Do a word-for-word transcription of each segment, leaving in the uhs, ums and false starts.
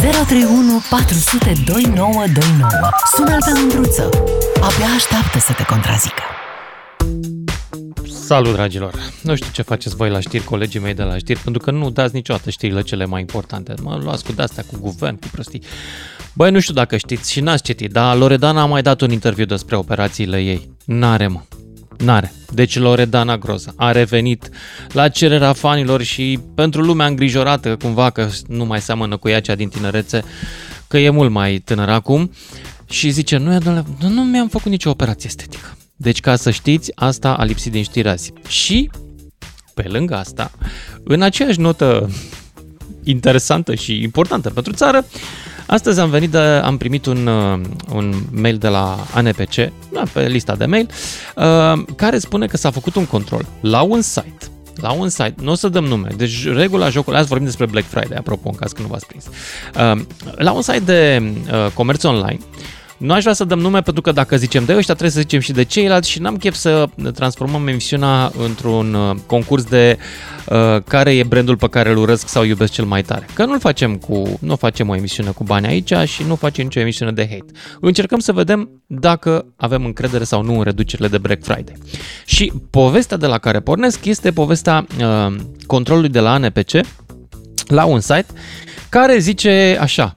zero trei unu patru zero zero doi nouă doi nouă. Sună-l pe Mândruță. Abia așteaptă să te contrazică. Salut, dragilor! Nu știu ce faceți voi la știri, colegii mei de la știri, pentru că nu dați niciodată știrile cele mai importante. Mă luați cu de-astea, cu guvern, cu prostii. Băi, nu știu dacă știți și n-ați citit, dar Loredana a mai dat un interviu despre operațiile ei. N-are, mă. N-are. Deci Loredana Groza a revenit la cererea fanilor și pentru lumea îngrijorată, cumva că nu mai seamănă cu ea cea din tinerețe, că e mult mai tânără acum, și zice, nu, nu, nu mi-am făcut nicio operație estetică. Deci, ca să știți, asta a lipsit din știri azi. Și, pe lângă asta, în aceeași notă interesantă și importantă pentru țară, astăzi am venit, de, am primit un, un mail de la A N P C, pe lista de mail, care spune că s-a făcut un control la un site. La un site, nu o să dăm nume, deci regula jocului, azi vorbim despre Black Friday, apropo, în caz că nu v-ați prins. La un site de comerț online, nu aș vrea să dăm nume pentru că dacă zicem de ăștia trebuie să zicem și de ceilalți și n-am chef să transformăm emisiunea într-un concurs de uh, care e brandul pe care îl urăsc sau iubesc cel mai tare. Că nu-l facem cu, nu facem o emisiune cu bani aici și nu facem nicio emisiune de hate. Încercăm să vedem dacă avem încredere sau nu în reducerile de Black Friday. Și povestea de la care pornesc este povestea uh, controlului de la A N P C la un site care zice așa: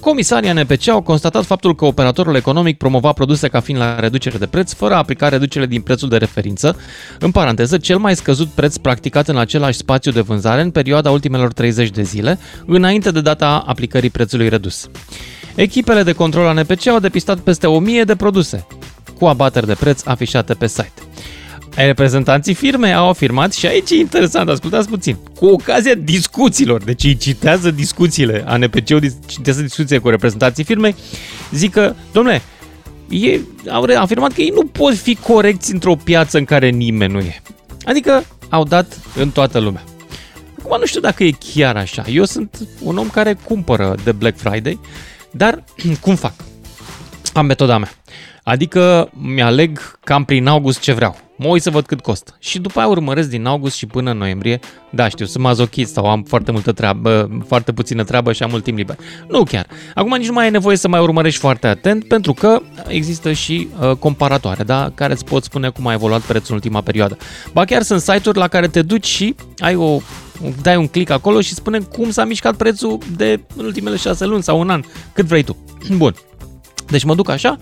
comisarii A N P C au constatat faptul că operatorul economic promova produse ca fiind la reducere de preț, fără a aplica reducere din prețul de referință, în paranteză, cel mai scăzut preț practicat în același spațiu de vânzare în perioada ultimelor treizeci de zile, înainte de data aplicării prețului redus. Echipele de control A N P C au depistat peste o mie de produse cu abateri de preț afișate pe site. Reprezentanții firmei au afirmat, și aici e interesant, ascultați puțin, cu ocazia discuțiilor, deci îi citează discuțiile, A N P C-ul citează discuțiile cu reprezentanții firmei, zic că, dom'le, ei au afirmat că ei nu pot fi corecți într-o piață în care nimeni nu e. Adică au dat în toată lumea. Acum nu știu dacă e chiar așa. Eu sunt un om care cumpără de Black Friday, dar cum fac? Am metoda mea. Adică mi-aleg cam prin august ce vreau. Mă uit să văd cât costă. Și după aia urmăresc din august și până în noiembrie. Da, știu, sunt mazochist sau am foarte multă treabă, foarte puțină treabă și am mult timp liber. Nu chiar. Acum nici nu mai e nevoie să mai urmărești foarte atent, pentru că există și uh, comparatoare, da? Care îți pot spune cum a evoluat prețul în ultima perioadă. Ba chiar sunt site-uri la care te duci și ai o, dai un click acolo și spune cum s-a mișcat prețul de în ultimele șase luni sau un an. Cât vrei tu. Bun. Deci mă duc așa,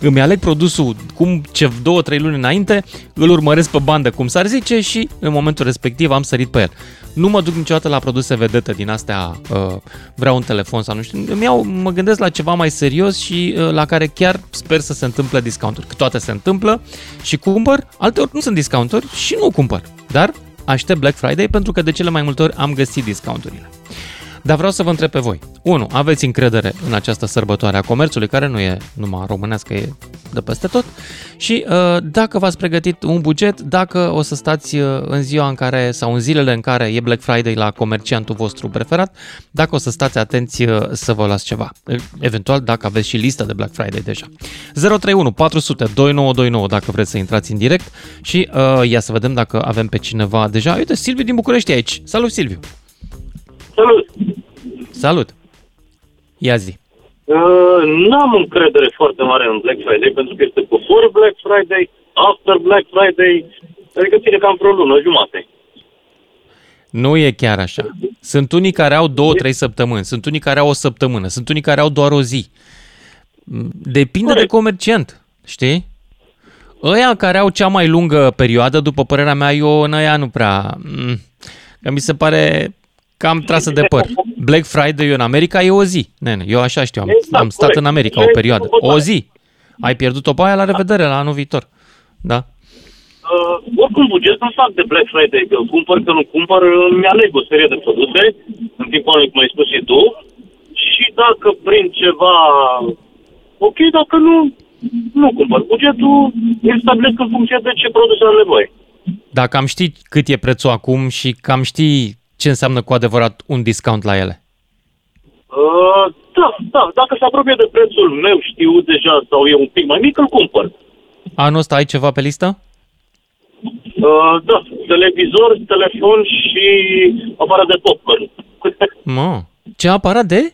îmi aleg produsul cum ce două, trei luni înainte, îl urmăresc pe bandă, cum s-ar zice, și în momentul respectiv am sărit pe el. Nu mă duc niciodată la produse vedete din astea, uh, vreau un telefon sau nu știu, îmi iau, mă gândesc la ceva mai serios și uh, la care chiar sper să se întâmple discounturi. Că toate se întâmplă și cumpăr, alteori nu sunt discounturi și nu cumpăr, dar aștept Black Friday pentru că de cele mai multe ori am găsit discounturile. Dar vreau să vă întreb pe voi. unu. Aveți încredere în această sărbătoare a comerțului, care nu e numai românească, e de peste tot? Și dacă v-ați pregătit un buget, dacă o să stați în ziua în care, sau în zilele în care e Black Friday la comerciantul vostru preferat, dacă o să stați atenți să vă luați ceva. Eventual, dacă aveți și lista de Black Friday deja. zero trei unu patru zero zero doi nouă doi nouă dacă vreți să intrați în direct și ia să vedem dacă avem pe cineva deja. Uite, Silviu din București aici. Salut, Silviu! Salut! Salut! Ia zi! Uh, n-am încredere foarte mare în Black Friday, pentru că este before Black Friday, after Black Friday, adică ține cam vreo lună, jumate. Nu e chiar așa. Sunt unii care au două, trei săptămâni, sunt unii care au o săptămână, sunt unii care au doar o zi. Depinde Corect. De comerciant, știi? Ăia care au cea mai lungă perioadă, după părerea mea, eu în ăia nu prea... Că mi se pare... Cam trasă de păr. Black Friday în America e o zi. Nene, eu așa știu, am, exact, am stat corect. În America o perioadă. O zi. Ai pierdut-o pe aia, la revedere, la anul viitor. Da. Uh, oricum buget nu fac de Black Friday, că cumpăr, că nu cumpăr, mi-aleg o serie de produse, în timpul anului, cum ai spus și tu, și dacă prind ceva, ok, dacă nu, nu cumpăr. Bugetul îl stabilesc în funcție de ce produse am nevoie. Dacă am ști cât e prețul acum și cam știi ce înseamnă cu adevărat un discount la ele? Uh, da, da. Dacă se apropie de prețul meu, știu deja, sau e un pic mai mic, îl cumpăr. Anul ăsta ai ceva pe listă? Uh, da. Televizor, telefon și aparat de popcorn. Mă, ce aparat de?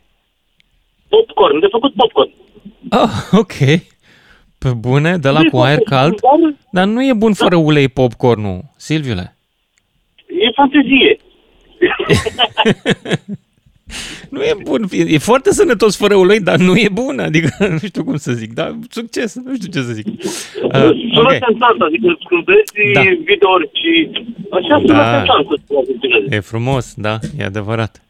popcorn, de făcut popcorn. Ah, ok. Pe bune, de la cu aer cald. Dar nu e bun fără ulei popcornul, Silviule. E fantezie. Nu e bun, e foarte sănătos fără ulei, dar nu e bun, adică nu știu cum să zic, dar succes, nu știu ce să zic. Uh, sună okay. Tentantă, adică vedeți da. Videouri și așa sună da. Tentantă. E frumos, da, e adevărat.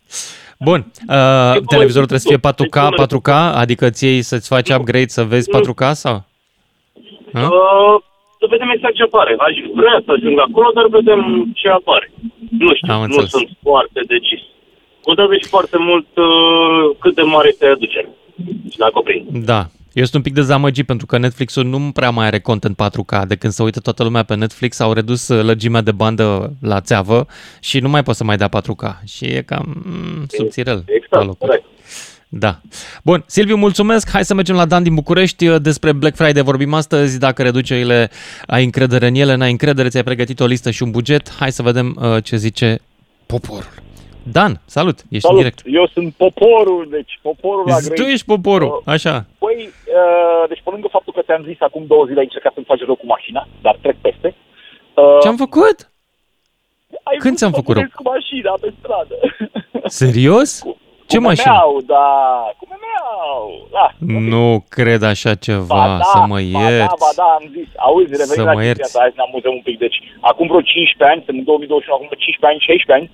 Bun, uh, televizorul trebuie să fie patru K, patru K, adică ție să-ți faci upgrade să vezi patru K sau? Uh, să vedem exact ce apare, aș vrea să ajung acolo, dar vedem ce apare. Nu știu, nu sunt foarte decis. Contează și foarte mult uh, cât de mare te aduce și dacă o prind. Da. Eu sunt un pic dezamăgit pentru că Netflix-ul nu prea mai are content patru K. De când se uită toată lumea pe Netflix, au redus lărgimea de bandă la țeavă și nu mai poți să mai dea patru K. Și e cam mm, subțirel. Exact, corect. Da. Bun, Silviu, mulțumesc. Hai să mergem la Dan din București. Despre Black Friday vorbim astăzi. Dacă reducerile ai încredere în ele, n-ai încredere, ți-ai pregătit o listă și un buget. Hai să vedem uh, ce zice poporul. Dan, salut, ești salut. În direct. Eu sunt poporul, deci poporul la grei. Tu ești poporul, așa. Păi, uh, deci pe lângă faptul că te-am zis acum două zile ai încercat să-mi faci rău cu mașina, dar trec peste. Uh, Ce-am făcut? Ai Când ți-am făcut rău? Cu mașina pe stradă. Serios? Cu, Ce cu mașină? Memeau, da, cu memeau. Da, nu okay. Cred așa ceva, ba, da, să mă ierți. Ba da, ba da, am zis. Auzi, revenim la chestia asta, hai să ne amuzăm un pic. Deci, acum vreo cincisprezece ani, suntem în două mii douăzeci și unu, acum vreo cincisprezece ani, șaisprezece ani,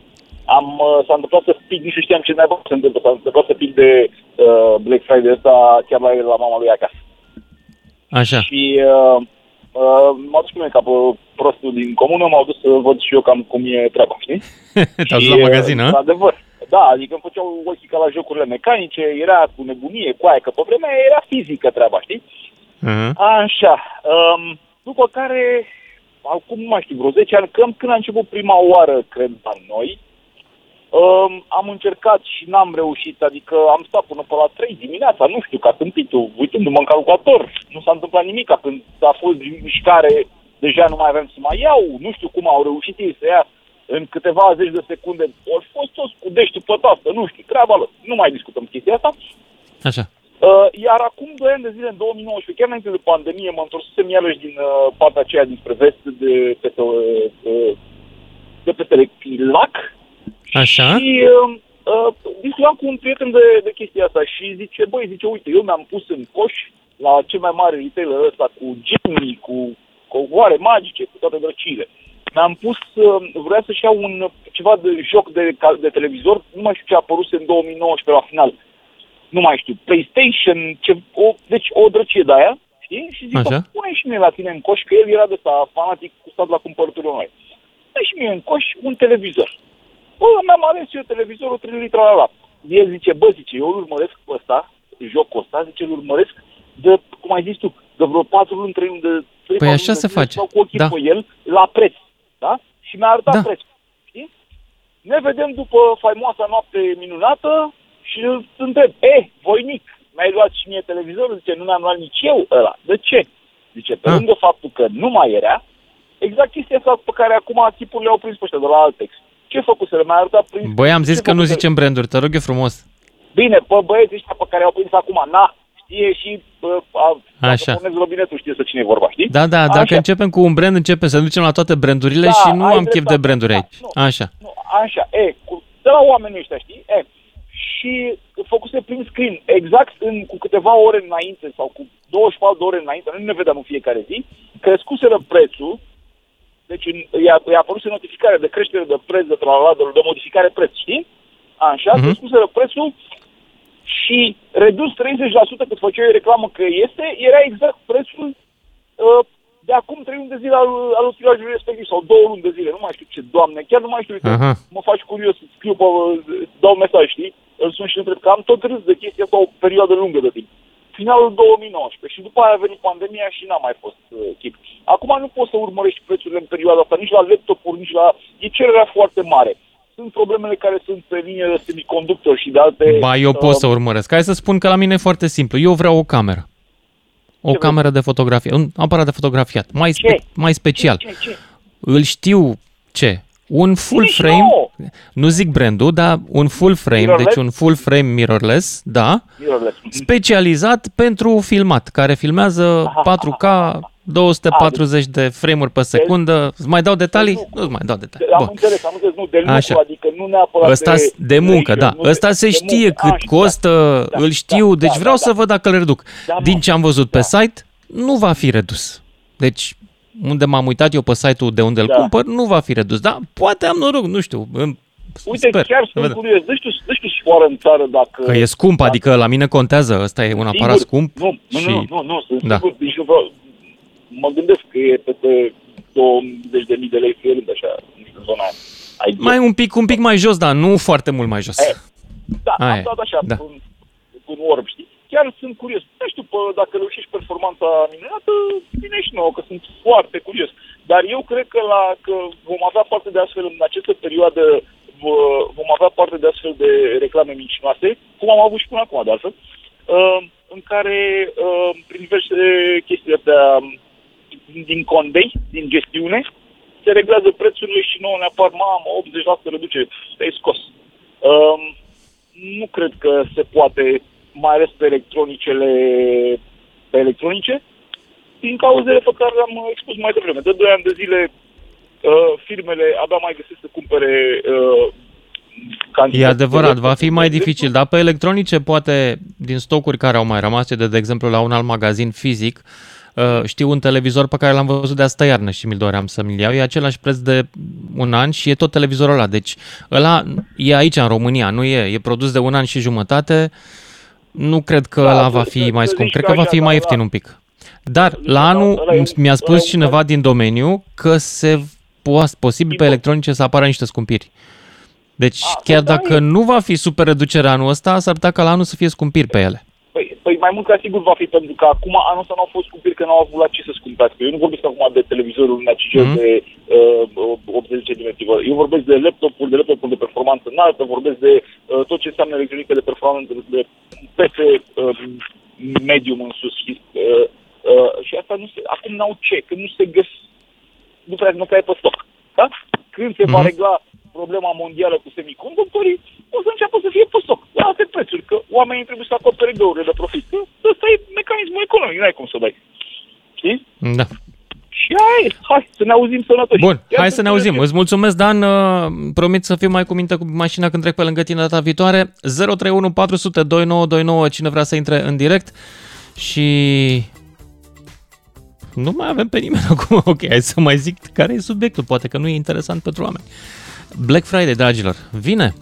Am, s-a întâmplat să pic, nici nu știam ce mai se întâmplă, s-a întâmplat să pic de uh, Black Friday ăsta chiar la, la mama lui acasă. Așa. Și uh, uh, m-a dus cu mine ca pe prostul din comună, m-au dus să văd și eu cam cum e treaba, știi? Te-a dus la magazin, a? Adevăr. Da, adică îmi făceau ochii ca la jocurile mecanice, era cu nebunie, cu aia, că pe vremea era fizică treaba, știi? Uh-huh. Așa. Um, după care, acum nu mai știu, vreo zece ani, cam când a început prima oară, cred, la noi, Um, am încercat și n-am reușit, adică am stat până pe la trei dimineața, nu știu, ca tâmpitul, uitându-mă în calculator, nu s-a întâmplat nimic, când a fost mișcare, deja nu mai aveam să mai iau, nu știu cum au reușit ei să ia în câteva zeci de secunde, ori fost toți cu deșteptată, nu știu, treaba lor, nu mai discutăm chestia asta. Așa. Uh, iar acum doi ani de zile, în două mii nouăsprezece, chiar înainte de pandemie, mă întorsesem iarăși din uh, partea aceea dinspre vest, de peste de peste Lac. Așa. Și uh, uh, discutam cu un prieten de, de chestia asta și zice, băi, zice, uite, eu mi-am pus în coș la cel mai mare retailer ăsta cu genii, cu covoare magice, cu toate drăciile. Mi-am pus, uh, vrea să-și iau un, ceva de joc de, de televizor, nu mai știu ce a apărut în două mii nouăsprezece la final, nu mai știu, PlayStation, ce, o, deci o drăcie de aia, știi? Și zic, bă, pune și mie la tine în coș, că el era de ăsta fanatic cu stat la cumpărăturile noi. Pune și mie în coș un televizor. Bă, mi-am ales eu televizorul trei litri la lap. El zice, bă, zice, eu îl urmăresc pe ăsta, jocul ăsta, zice, îl urmăresc de, cum ai zis tu, de vreo patru luni, trei luni de... Păi așa se face, sau cu ochii da. Pe el, la preț, da? Și mi-a arătat da. Prețul, știi? Ne vedem după faimoasa noapte minunată și îl întreb, e, voinic, mi-ai luat și mie televizorul? Zice, nu mi-am luat nici eu ăla. De ce? Zice, pe lângă faptul că nu mai era, exact chestia asta pe care acum tipurile au prins pe ăștia de la Altex. Ce făcuseră? M-a arătat prin... Băi, am zis că nu zicem branduri, te rog eu frumos. Bine, bă, băieți ăștia pe care au prins acum, na, știe și... Bă, a, așa. Dacă puneți bine, tu știi să cine e vorba, știi? Da, da, dacă așa. Începem cu un brand, începem să ducem la toate brandurile da, și nu am chef de branduri da, aici. Nu, așa. Nu, așa, e, cu, de la oamenii ăștia, știi? E, și făcuse prin screen, exact în, cu câteva ore înainte sau cu douăzeci și patru de ore înainte, nu ne vedeam în fiecare zi, crescuseră prețul. Deci i-a, i-a apărut o notificare de creștere de preț, de traladul, de modificare preț, știi? Așa, mm-hmm. Scuseră prețul și redus treizeci la sută cât făceau eu reclamă că este, era exact prețul uh, de acum trei luni de zile al, al utilajului respectiv, sau două luni de zile, nu mai știu ce, doamne, chiar nu mai știu, uite, mă faci curios, scriu pe, dau mesaj, știi? Îl sun și întreb că am tot râs de chestia asta o perioadă lungă de timp. Finalul două mii nouăsprezece și după aia a venit pandemia și n-a mai fost uh, chip. Acum nu poți să urmărești prețurile în perioada asta, nici la laptopuri, nici la... E cererea foarte mare. Sunt problemele care sunt pe linie de semiconductori și de alte... Ba, eu uh, pot să urmăresc. Hai să spun că la mine e foarte simplu. Eu vreau o cameră. O cameră vrei? De fotografie. Un aparat de fotografiat. Mai, spe- mai special. Ce? Ce? Ce? Îl știu ce... Un full nici frame, nou. Nu zic brandul, dar un full frame, mirrorless? Deci un full frame mirrorless, da, mirrorless. Specializat pentru filmat, care filmează patru K, două sute patruzeci ah, de frame-uri pe secundă. Îți mai dau detalii? Nu îți mai dau detalii. Am înțeles, am înțeles, nu, de lucru, așa. Adică nu neapărat ăsta de... de muncă, de, da. Ăsta se știe cât așa, costă, da, îl știu, da, deci da, vreau da, să văd dacă le reduc. Da, Din ce am văzut da. pe site, nu va fi redus. Deci... unde m-am uitat eu pe site-ul de unde îl da. cumpăr, nu va fi redus, dar poate am noroc, nu știu, Uite, sper. chiar sunt curios, nu știu, nu știu sfoară în țară dacă... Că e scump, dacă... adică la mine contează, ăsta e un aparat sigur. scump Nu, nu, și... nu, nu, nu, sunt da. sigur, nici nu vreau, mă gândesc că e peste douăzeci de mii de lei fierind, așa, nu știu, zona aia. Mai un pic, un pic mai jos, dar nu foarte mult mai jos. Aia. Da, aia. am dat așa, da. cu, cu un orb, știi? Chiar sunt curios. Nu știu, pă, dacă reușești performanța minunată, bine și nouă, că sunt foarte curios. Dar eu cred că, la, că vom avea parte de astfel, în această perioadă, vom avea parte de astfel de reclame mincinoase, cum am avut și până acum, de altfel, în care, prin diverse chestii astea din condei, din gestiune, se reglează prețurile și nouă ne apar, mamă, optzeci la sută reducere, stai scos. Nu cred că se poate... mai ales pe electronicele pe electronice, din cauzele pe care le-am expus mai devreme. De doi ani de zile, uh, firmele abia mai găsesc să cumpere uh, cantități. E adevărat, va fi mai dificil, dar pe electronice, poate, din stocuri care au mai rămas, de, de exemplu, la un alt magazin fizic, uh, știu un televizor pe care l-am văzut de asta iarnă și mi-l doream să mi-l iau, e același preț de un an și e tot televizorul ăla. Deci, ăla e aici, în România, nu e, e produs de un an și jumătate. Nu cred că da, ăla va fi mai scump, cred că va fi mai ieftin un pic. Dar la anul mi-a spus cineva din domeniu că se poate posibil pe electronice să apară niște scumpiri. Deci chiar dacă nu va fi super reducerea anul ăsta, s-ar putea ca la anul să fie scumpiri pe ele. Păi, păi mai mult ca sigur va fi, pentru că acum anul ăsta n-au fost scumpiri, că n-au avut la ce să scumpească. Eu nu vorbesc acum de televizorul N A C G mm. de uh, optzeci de mii. Eu vorbesc de laptopuri, de laptopuri de performanță înaltă, vorbesc de uh, tot ce înseamnă electronică de performanță, de peste uh, medium în sus. Uh, uh, și asta nu se, acum n-au ce, că nu se găsesc, nu prea, nu prea e pe stoc. Da? Când se mm. va regla problema mondială cu semiconductorii, o să înceapă să fie pe stoc, la alte prețuri, că oamenii trebuie să acopere găurile de profit. Ăsta e mecanismul economic, n-ai cum să dai. Știi? Da. Și hai, hai să ne auzim sănătoși. Bun, Iar hai să ne auzim. Că... Îți mulțumesc, Dan. Promit să fiu mai cu minte cu mașina când trec pe lângă tine data viitoare. zero trei unu patru zero zero doi nouă doi nouă, cine vrea să intre în direct. Și... nu mai avem pe nimeni acum. Ok, hai să mai zic care e subiectul. Poate că nu e interesant pentru oameni. Black Friday, dragilor, vine.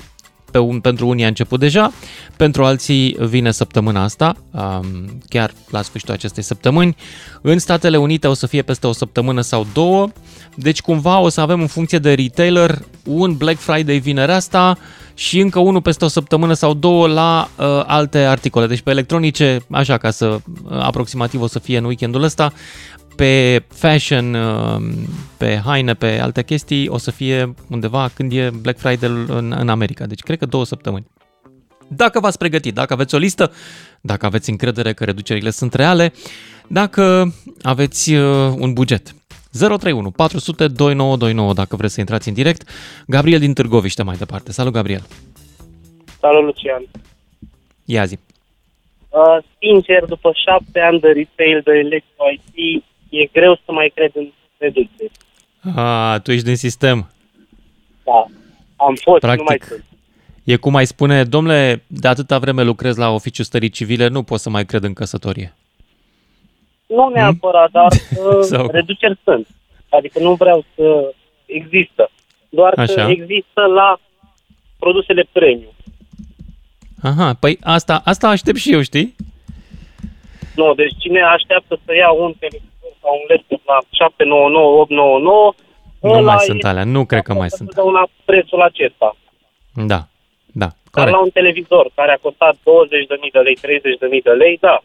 Pe un, pentru unii a început deja, pentru alții vine săptămâna asta, um, chiar la sfârșitul acestei săptămâni. În Statele Unite o să fie peste o săptămână sau două, deci cumva o să avem în funcție de retailer un Black Friday vinerea asta și încă unul peste o săptămână sau două la uh, alte articole. Deci pe electronice, așa ca să aproximativ o să fie în weekendul ăsta, pe fashion, pe haine, pe alte chestii, o să fie undeva când e Black Friday în, în America. Deci cred că două săptămâni. Dacă v-ați pregătit, dacă aveți o listă, dacă aveți încredere că reducerile sunt reale, dacă aveți un buget. zero trei unu patru zero zero doi nouă doi nouă dacă vreți să intrați în direct. Gabriel din Târgoviște mai departe. Salut, Gabriel! Salut, Lucian! Ia zi! Uh, sincer, după șapte ani de retail de Electro I T, e greu să mai cred în reducere. Ah, tu ești din sistem. Da, am fost, practic, nu mai sunt. E cum ai spune, domnule, de atâta vreme lucrez la oficiul stării civile, nu pot să mai cred în căsătorie. Nu neapărat, hmm? dar Sau... reduceri sunt. Adică nu vreau să există. Doar Așa. că există la produsele premium. Aha, păi asta, asta aștept și eu, știi? Nu, deci cine așteaptă să ia un televizor sau un laptop la șapte nouă nouă, opt nouă nouă... Nu mai sunt alea, nu cred că mai sunt. La prețul acesta. Da, da, corect. Dar la un televizor care a costat douăzeci de mii de lei, treizeci de mii de lei, da.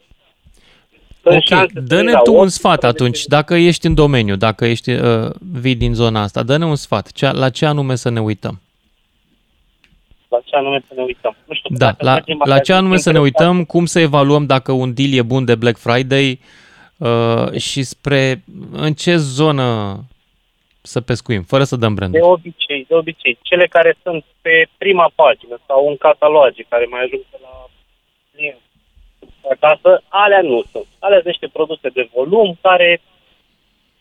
Ok, dă-ne tu un sfat atunci, dacă ești în domeniu, dacă ești uh, vii din zona asta, dă-ne un sfat, ce, la ce anume să ne uităm? La ce anume să ne uităm? Nu știu, da, la, la ce anume să ne uităm, cum să evaluăm dacă un deal e bun de Black Friday uh, și spre în ce zonă să pescuim, fără să dăm brand. De obicei, de obicei. Cele care sunt pe prima pagină sau în cataloge care mai ajung de la client acasă, alea nu sunt. Alea sunt niște produse de volum care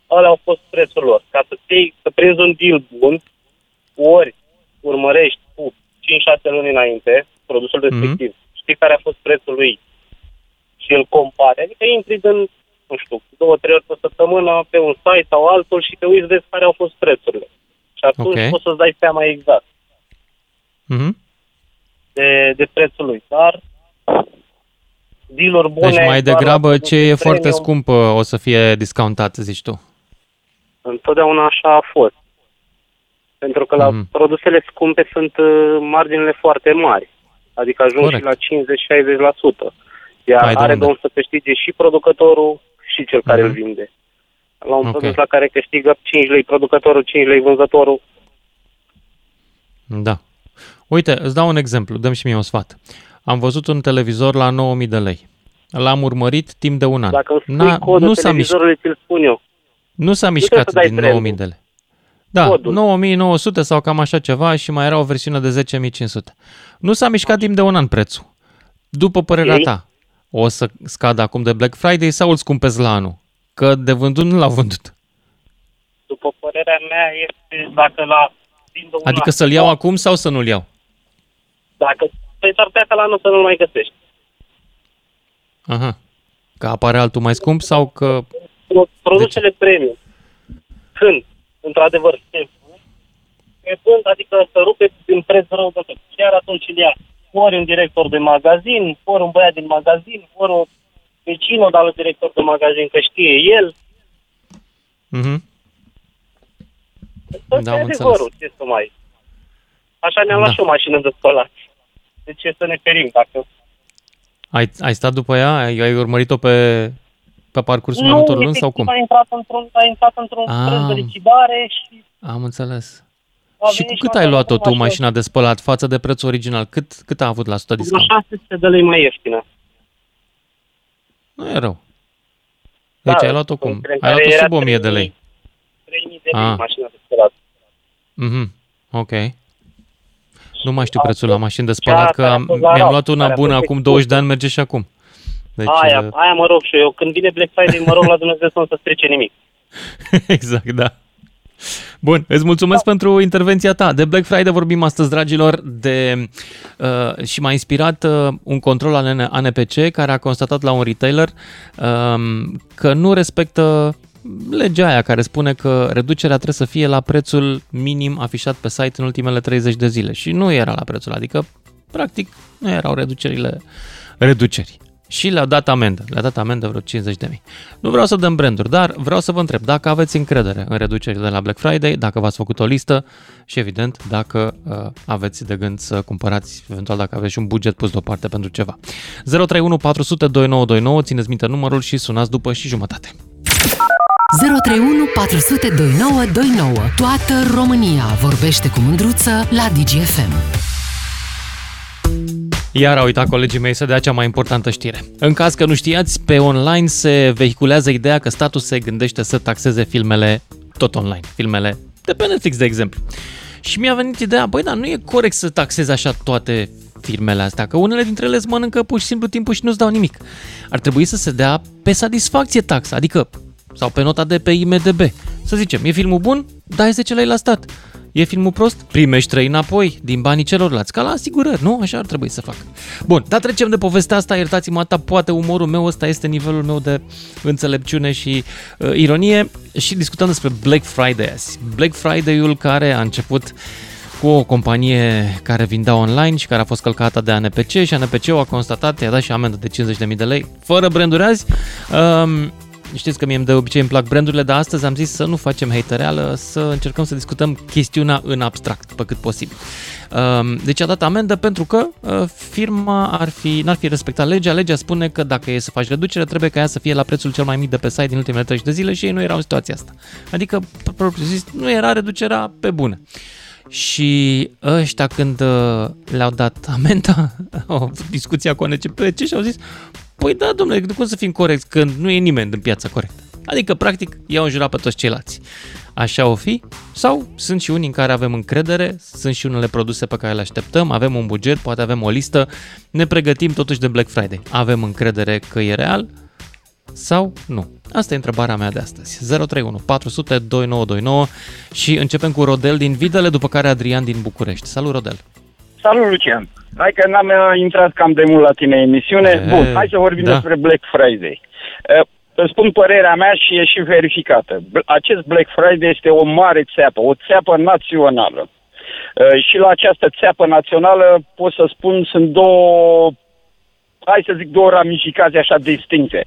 alea au fost prețul lor. Ca să, ții, să prinzi un deal bun, ori urmărești cu cinci șase luni înainte produsul respectiv, mm-hmm. știi care a fost prețul lui și îl compari. Adică intri în nu știu, două, trei ori pe săptămână pe un site sau altul și te uiți, vezi care au fost prețurile. Și atunci okay. poți să-ți dai seama exact mm-hmm. de, de prețul lui. Dar deal-uri bune... Deci mai degrabă ce e foarte scump o să fie discountat, zici tu? Întotdeauna așa a fost. Pentru că mm-hmm. la produsele scumpe sunt marginile foarte mari. Adică ajung Correct. și la cincizeci șaizeci la sută. Iar Hai are de unde să câștige și producătorul și cel care mm-hmm. îl vinde. La un okay. produs la care câștigă cinci lei producătorul, cinci lei vânzătorul. Da. Uite, îți dau un exemplu, dăm și mie un sfat. Am văzut un televizor la nouă mii de lei. L-am urmărit timp de un an. Dacă îmi spui N-a, codul nu televizorului, ți-l spun eu. Nu s-a mișcat din nouă mii de lei. Da, codul. nouă mii nouă sute sau cam așa ceva și mai era o versiune de zece mii cinci sute. Nu s-a mișcat timp de un an prețul. După părerea okay. ta, o să scadă acum de Black Friday sau îl scumpezi la anul? Că de vândut nu l-a vândut. După părerea mea este dacă la... Adică an, să-l iau sau... acum sau să nu-l iau? Dacă... Păi s-ar putea ca la anul să nu-l mai găsești. Aha. Că apare altul mai scump sau că... Produsele premium. Când, într-adevăr, se vând, adică să rupe din preț rău de tot. Chiar atunci îl ia. Ori un director de magazin, ori un băiat din magazin, ori o vecină de al director de magazin, că știe el. Mm-hmm. Tot da, e adevărul, ce să mai... Așa ne-am da. luat și o mașină de spălat. De ce să ne ferim, dacă... Ai, ai stat după ea? Ai, ai urmărit-o pe, pe parcursul următorului luni sau cum? Nu, efectiv, a intrat într-un, a intrat într-un prânz de lichidare și... Am înțeles. Și cu cât ai luat-o tu, mașina de spălat, față de prețul original? Cât, cât a avut la sută discount? șase sute de lei mai ieftină. Nu e rău. Deci da, ai luat-o cum? Ai luat-o sub o mie de lei. trei mii de lei mașina de spălat. Mhm, ok. Nu mai știu prețul la mașini de spălat, că am, mi-am luat una bună acum douăzeci de ani, merge și acum. Deci, aia, aia mă rog și eu. Când vine Black Friday, mă rog la Dumnezeu să nu se strece nimic. Exact, da. Bun, îți mulțumesc da. pentru intervenția ta. De Black Friday vorbim astăzi, dragilor, de, uh, și m-a inspirat uh, un control al A N P C care a constatat la un retailer uh, că nu respectă legea aia care spune că reducerea trebuie să fie la prețul minim afișat pe site în ultimele treizeci de zile și nu era la prețul, adică practic nu erau reducerile reduceri. Și le-au dat amendă, le-au dat amendă vreo cincizeci de mii. Nu vreau să dăm branduri, dar vreau să vă întreb dacă aveți încredere în reducerile de la Black Friday, dacă v-ați făcut o listă și evident dacă uh, aveți de gând să cumpărați, eventual dacă aveți și un buget pus deoparte pentru ceva. zero trei unu patru sute douăzeci și nouă douăzeci și nouă, țineți minte numărul și sunați după și jumătate. zero trei unu patru sute douăzeci și nouă douăzeci și nouă. Toată România vorbește cu Mândruță la Digi F M. Iar au uitat colegii mei să dea cea mai importantă știre. În caz că nu știați, pe online se vehiculează ideea că statul se gândește să taxeze filmele tot online, filmele de pe Netflix, de exemplu. Și mi-a venit ideea, băi, dar nu e corect să taxezi așa toate filmele astea, că unele dintre ele îți mănâncă pur și simplu timpul și nu-ți dau nimic. Ar trebui să se dea pe satisfacție taxa, adică sau pe nota de pe I M D B. Să zicem, e filmul bun? Dai zece lei la stat. E filmul prost? Primești trei înapoi din banii celorlalți. Ca la asigurări, nu? Așa ar trebui să fac. Bun, dar trecem de povestea asta, iertați-mă atâta, poate umorul meu ăsta este nivelul meu de înțelepciune și uh, ironie și discutăm despre Black Friday azi. Black Friday-ul care a început cu o companie care vindea online și care a fost călcată de A N P C și A N P C-ul a constatat, i-a dat și amendă de cincizeci de mii de lei, fără branduri azi. Um, Știți că mie de obicei îmi plac brandurile, dar astăzi am zis să nu facem hatereală, să încercăm să discutăm chestiunea în abstract, pe cât posibil. Deci a dat amendă pentru că firma ar fi, n-ar fi respectat legea. Legea spune că dacă e să faci reducere, trebuie ca ea să fie la prețul cel mai mic de pe site din ultimele treizeci de zile și ei nu erau în situația asta. Adică, propriu zis, nu era reducerea pe bună. Și ăștia când le-au dat amenda, au avut discuția cu A N C P C și au zis... Păi da, domnule, de cum să fim corecți când nu e nimeni în piața corectă? Adică, practic, i-au înjurat pe toți ceilalți. așa o fi, sau sunt și unii în care avem încredere, sunt și unele produse pe care le așteptăm, avem un buget, poate avem o listă, ne pregătim totuși de Black Friday. Avem încredere că e real sau nu? Asta e întrebarea mea de astăzi. zero trei unu patru zero zero doi nouă doi nouă și începem cu Rodel din Videle, după care Adrian din București. Salut, Rodel! Salut, Lucian! Hai că n-am intrat cam de mult la tine în emisiune. E, Bun, hai să vorbim da. despre Black Friday. Îți spun părerea mea și e și verificată. Acest Black Friday este o mare țeapă, o țeapă națională. Și la această țeapă națională, pot să spun, sunt două... hai să zic, două ramificații așa distincte.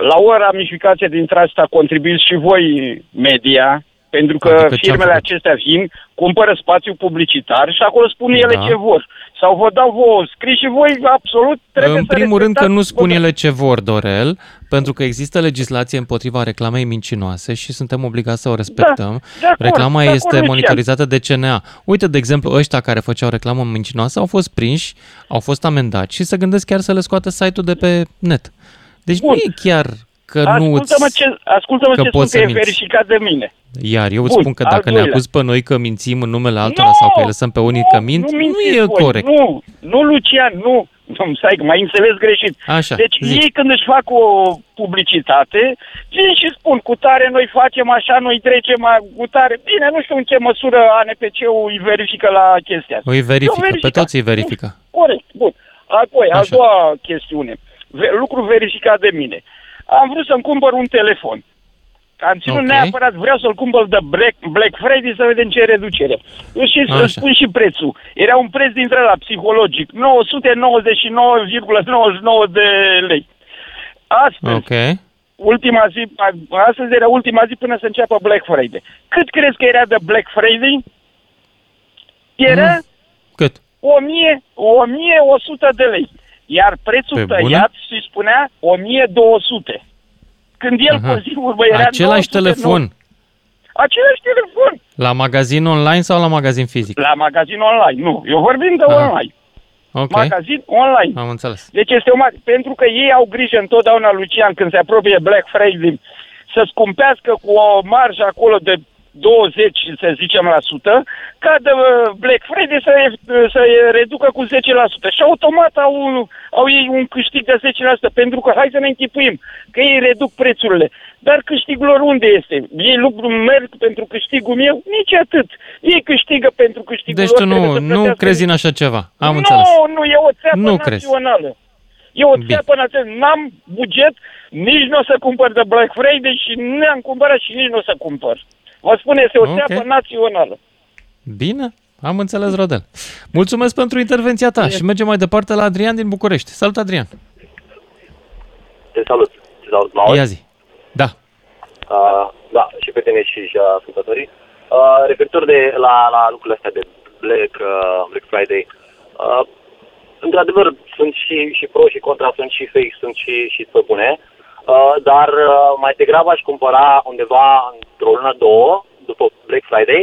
La o ramificație dintre asta contribuiți și voi, media, pentru că adică firmele acestea vin, cumpără spațiu publicitar și acolo spun da. ele ce vor. Sau vă dau vouă, scrii și voi, absolut, trebuie în să respectați. În primul rând că nu spun ele ce vor, Dorel, pentru că există legislație împotriva reclamei mincinoase și suntem obligați să o respectăm. Da, acord, Reclama acord, este acord, monitorizată de C N A. Uite, de exemplu, ăștia care făceau reclamă mincinoasă au fost prinși, au fost amendați și se gândesc chiar să le scoată site-ul de pe net. Deci Bun. nu e chiar... Că ascultă-mă ce, ascultă-mă că ce spun, că e verificat de mine. Iar eu Bun, îți spun că dacă ne acuz pe noi că mințim în numele altora no, sau că îi lăsăm pe unii no, că mint, nu, nu e voi. corect. Nu, nu, Lucian, nu. Stai, mai înțeles greșit. Așa, deci zic. ei când își fac o publicitate, vin și spun, cu tare noi facem așa, noi trecem cu tare. Bine, nu știu în ce măsură A N P C-ul îi verifică la chestia asta. Îi verifică, verifică, pe toți îi verifică. Corect, bun. Apoi, a doua chestiune. Lucru verificat de mine. Am vrut să-mi cumpăr un telefon. Am ținut okay. neapărat, vreau să-l cumpăr de Black, Black Friday să vedem ce reducere. Și să spun și prețul. Era un preț dintre ăla psihologic, nouă sute nouăzeci și nouă virgulă nouăzeci și nouă de lei. Astăzi, okay. ultima zi, astăzi era ultima zi până să înceapă Black Friday. Cât crezi că era de Black Friday? Era mm. Cât? o mie o sută de lei. Iar prețul Pe tăiat și spunea o mie două sute. Când el Aha. pe zi urmă era Același nouă sute, telefon. Nu... Același telefon. La magazin online sau la magazin fizic? La magazin online, nu. Eu vorbim de ah. online. Okay. Magazin online. Am înțeles. Deci este o mare... Pentru că ei au grijă întotdeauna, Lucian, când se apropie Black Friday, să scumpească cu o marjă acolo de douăzeci, să zicem, la sută, ca de Black Friday să se reducă cu zece la sută. Și automat au, au ei un câștig de zece la sută, pentru că, hai să ne închipuim, că ei reduc prețurile. Dar câștigul lor unde este? Ei lucru merg pentru câștigul meu? Nici atât. Ei câștigă pentru câștigul deci lor. Deci tu nu, nu crezi în așa ceva? Am nu, înțeles. Nu, nu, e o țeapă nu națională. Crezi. E o țeapă națională. N-am buget, nici nu o să cumpăr de Black Friday și n-am cumpărat și nici nu o să cumpăr. Vă spun, este o okay. țeapă națională. Bine, am înțeles, Rodel. Mulțumesc pentru intervenția ta și mergem mai departe la Adrian din București. Salut, Adrian! Te salut! Te salut, Maud! Ia zi! Da! Uh, da, și pe tine și, și ascultătorii. Uh, referitor de la, la lucrurile astea de Black, uh, Black Friday, uh, într-adevăr, sunt și, și pro și contra, sunt și fake, sunt și, și pe bune. Uh, dar uh, mai degrabă aș cumpăra undeva într-o lună, două, după Black Friday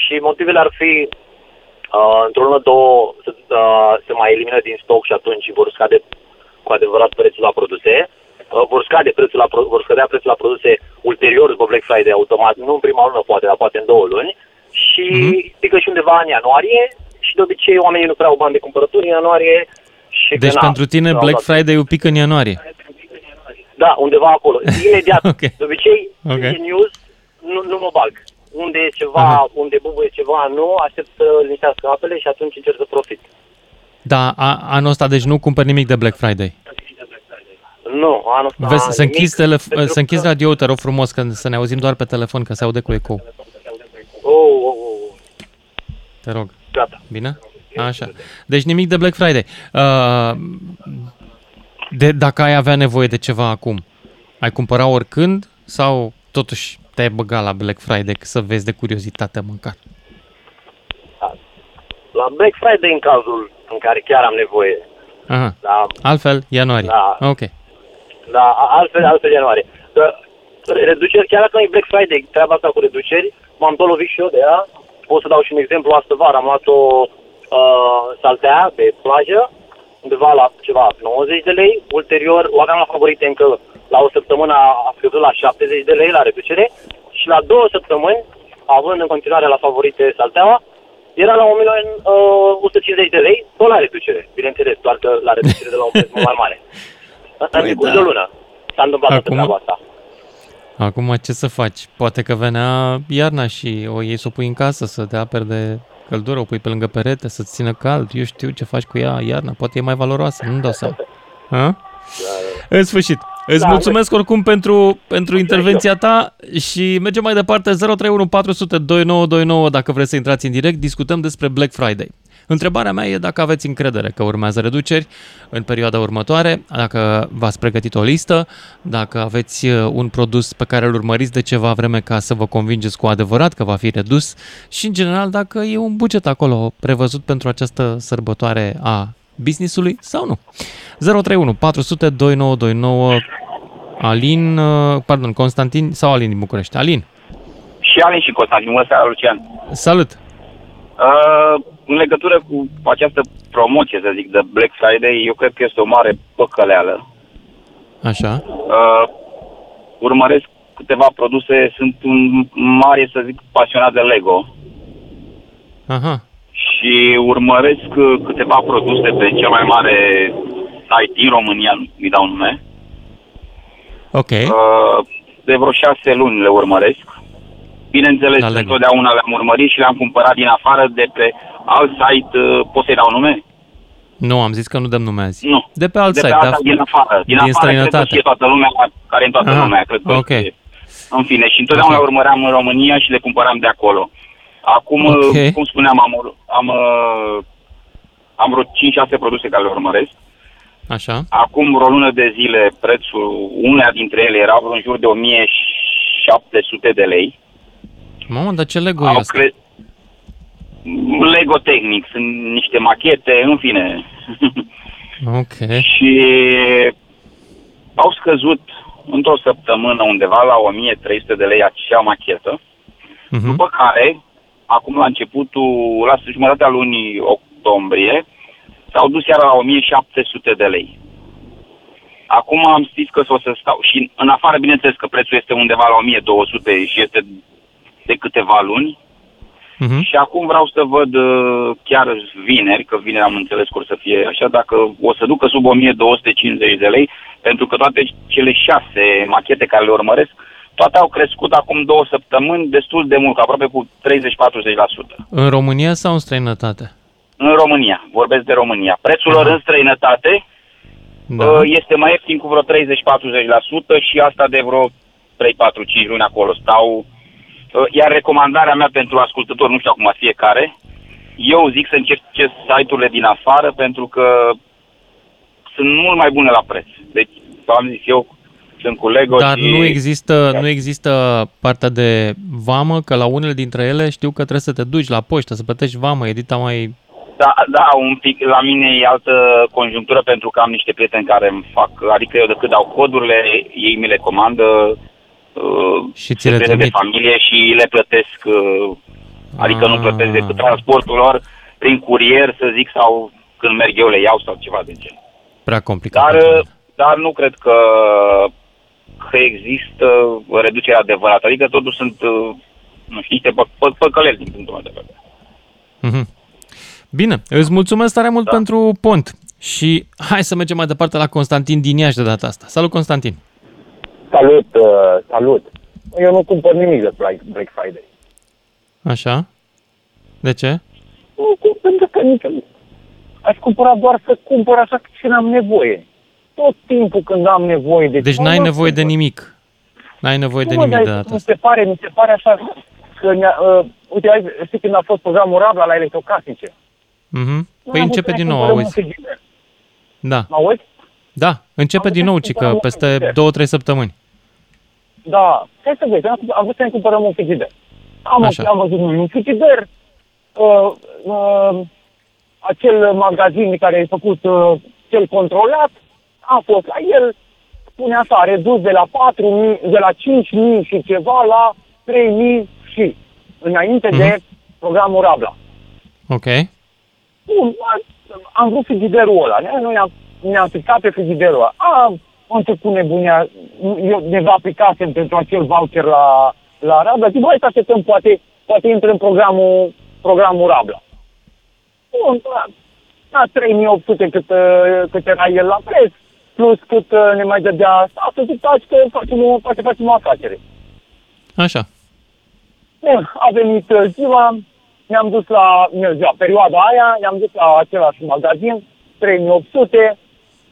și motivele ar fi uh, într-o lună, două să, uh, se mai elimină din stoc și atunci vor scade cu adevărat prețul la produse, uh, vor, scade prețul la, vor scădea prețul la produse ulterior după Black Friday automat, nu în prima lună poate, dar poate în două luni și mm-hmm. pică și undeva în ianuarie și de obicei oamenii nu prea au bani de cumpărături în ianuarie. Și deci că, na, pentru tine Black Friday-ul pică în ianuarie? Da, undeva acolo. Imediat. okay. De obicei, okay. de news, nu, nu mă bag. Unde e ceva, uh-huh. unde bubuie ceva, nu, aștept să liniștească apele și atunci încerc să profit. Da, a, anul ăsta, deci nu cumperi nimic de Black Friday? Nu, anul ăsta Vezi, să închizi, telef- să închizi radio, te rog frumos, că să ne auzim doar pe telefon, că se aude cu ecou. Oh, oh, oh. Te rog. Gata. Bine? Așa. Deci nimic de Black Friday. Uh, De, dacă ai avea nevoie de ceva acum, ai cumpăra oricând sau totuși te-ai băgat la Black Friday să vezi de curiozitate măcar? La Black Friday în cazul în care chiar am nevoie. Aha. Da. Altfel, ianuarie. Da. Ok. Da, altfel, altfel ianuarie. Da, reduceri, chiar dacă nu e Black Friday, treaba asta cu reduceri, m-am tot lovit și eu de ea. Pot să dau și un exemplu, astă vară am luat o uh, saltea pe plajă, undeva la ceva nouăzeci de lei, ulterior o aveam la favorite încă la o săptămână a scăzut la șaptezeci de lei la reducere și la două săptămâni având în continuare la favorite salteaua, era la o mie o sută cincizeci de lei, tot la reducere, bineînțeles, doar că la reducere de la un preț mai mare. Asta în decurs de o lună s-a întâmplat toată treaba asta. Acum ce să faci? Poate că venea iarna și o iei să o pui în casă, să te aperi de căldură, o pui pe lângă perete, să-ți țină cald, eu știu ce faci cu ea iarna, poate e mai valoroasă, nu-mi dau seama. Ha? În sfârșit, îți da, mulțumesc da. oricum pentru, pentru intervenția ta și mergem mai departe. Zero trei unu patru zero zero doi nouă doi nouă dacă vreți să intrați în direct, discutăm despre Black Friday. Întrebarea mea e dacă aveți încredere că urmează reduceri în perioada următoare, dacă v-ați pregătit o listă, dacă aveți un produs pe care îl urmăriți de ceva vreme ca să vă convingeți cu adevărat că va fi redus și, în general, dacă e un buget acolo prevăzut pentru această sărbătoare a business-ului sau nu. zero trei unu patru zero zero doi nouă doi nouă Alin, pardon, Constantin sau Alin din București. Alin. Și Alin și Constantin, bună seara, Lucian. Salut. Uh, în legătură cu această promoție, să zic, de Black Friday, eu cred că este o mare păcăleală. Așa. Uh, urmăresc câteva produse, sunt un mare, să zic, pasionat de Lego. Aha. Și urmăresc câteva produse pe cel mai mare site din România, mi dau nume. Ok. Uh, de vreo șase luni le urmăresc. Bineînțeles, întotdeauna le-am urmărit și le-am cumpărat din afară de pe alt site. Poți să-i dau nume? Nu, am zis că nu dăm nume azi. Nu. De pe alt de site, pe alta, da? Din afară. Din, din afară, cred că știe toată lumea, care e în toată Aha. lumea, cred că okay. În fine, și întotdeauna le okay. urmăream în România și le cumpăram de acolo. Acum, okay. cum spuneam, am, am, am vreo cinci șase produse care le urmăresc. Așa. Acum, o lună de zile, prețul una dintre ele era în jur de o mie șapte sute de lei. Mamă, dar ce Lego e asta? Cre... Lego Technic, sunt niște machete, în fine. Ok. Și au scăzut într-o săptămână undeva la o mie trei sute de lei acea machetă, uh-huh. după care, acum la începutul, la jumătatea lunii octombrie, s-au dus iar la o mie șapte sute de lei. Acum am zis că o să stau. Și în afară, bineînțeles că prețul este undeva la o mie două sute și este de câteva luni. Uh-huh. Și acum vreau să văd chiar vineri, că vineri am înțeles că o să fie așa, dacă o să ducă sub o mie două sute cincizeci de lei, pentru că toate cele șase machete care le urmăresc, toate au crescut acum două săptămâni destul de mult, aproape cu treizeci patruzeci la sută. În România sau în străinătate? În România, vorbesc de România. Prețul lor în străinătate da. este mai ieftin cu vreo treizeci patruzeci la sută și asta de vreo trei patru cinci luni acolo stau. Iar recomandarea mea pentru ascultători, nu știu acum fiecare, eu zic să încerce site-urile din afară pentru că sunt mult mai bune la preț. Deci, v-am zis eu, sunt cu Lego. Dar și... nu există, nu există partea de vamă, că la unele dintre ele știu că trebuie să te duci la poștă, să plătești vamă, edita mai... Da, da, un pic, la mine e altă conjunctură pentru că am niște prieteni care îmi fac, adică eu decât dau codurile, ei mi le comandă, și ți le trimit de familie și le plătesc, adică Aaaa. nu plătesc decât transportul lor prin curier, să zic, sau când merg eu le iau sau ceva de genul. Prea complicat. Dar, dar nu cred că, că există reducerea adevărată, adică totuși sunt, nu știu, niște păcăleli din punctul meu de vedere. Mm-hmm. Bine, îți mulțumesc tare mult da. pentru pont și hai să mergem mai departe la Constantin din Iași de data asta. Salut, Constantin! Salut, uh, salut. Eu nu cumpăr nimic de Black Friday. Așa? De ce? Nu, pentru că nici aș cumpăra doar să cumpăr așa când am nevoie. Tot timpul când am nevoie. Deci, deci n-ai nevoie de nimic. N-ai nevoie nu, de nimic de data. Mi se pare, mi se pare așa că, uh, uite, azi, știi când a fost programul Rabla la electrocasnice. Mhm. Păi începe din nou, auzi. Da. Mă auzi? Da, începe am din nou, cică, peste două trei săptămâni. Da, hai să vezi, am vrut să ne cumpărăm un frigider. Am, am văzut un frigider, uh, uh, acel magazin care e făcut uh, cel controlat, a fost la el, spune asta, a redus de la patru mii, de la cinci mii și ceva la trei mii și, înainte mm-hmm. de programul Rabla. Ok. Bun, am vrut frigiderul ăla, ne? Noi am ne-am picat pe frigiderul ăla. A, am început nebunia, eu ne va aplicasem pentru acel voucher la, la Rabla. Zic, băi, să așteptăm poate poate intră în programul, programul Rabla. Bun, da, trei mii opt sute cât, cât era el la preț, plus cât ne mai dădea statul, zic, că facem o, poate facem o afacere. Așa. Bun, a venit ziua, ne-am dus la, nu ziua, perioada aia, ne-am dus la același magazin, trei mii opt sute,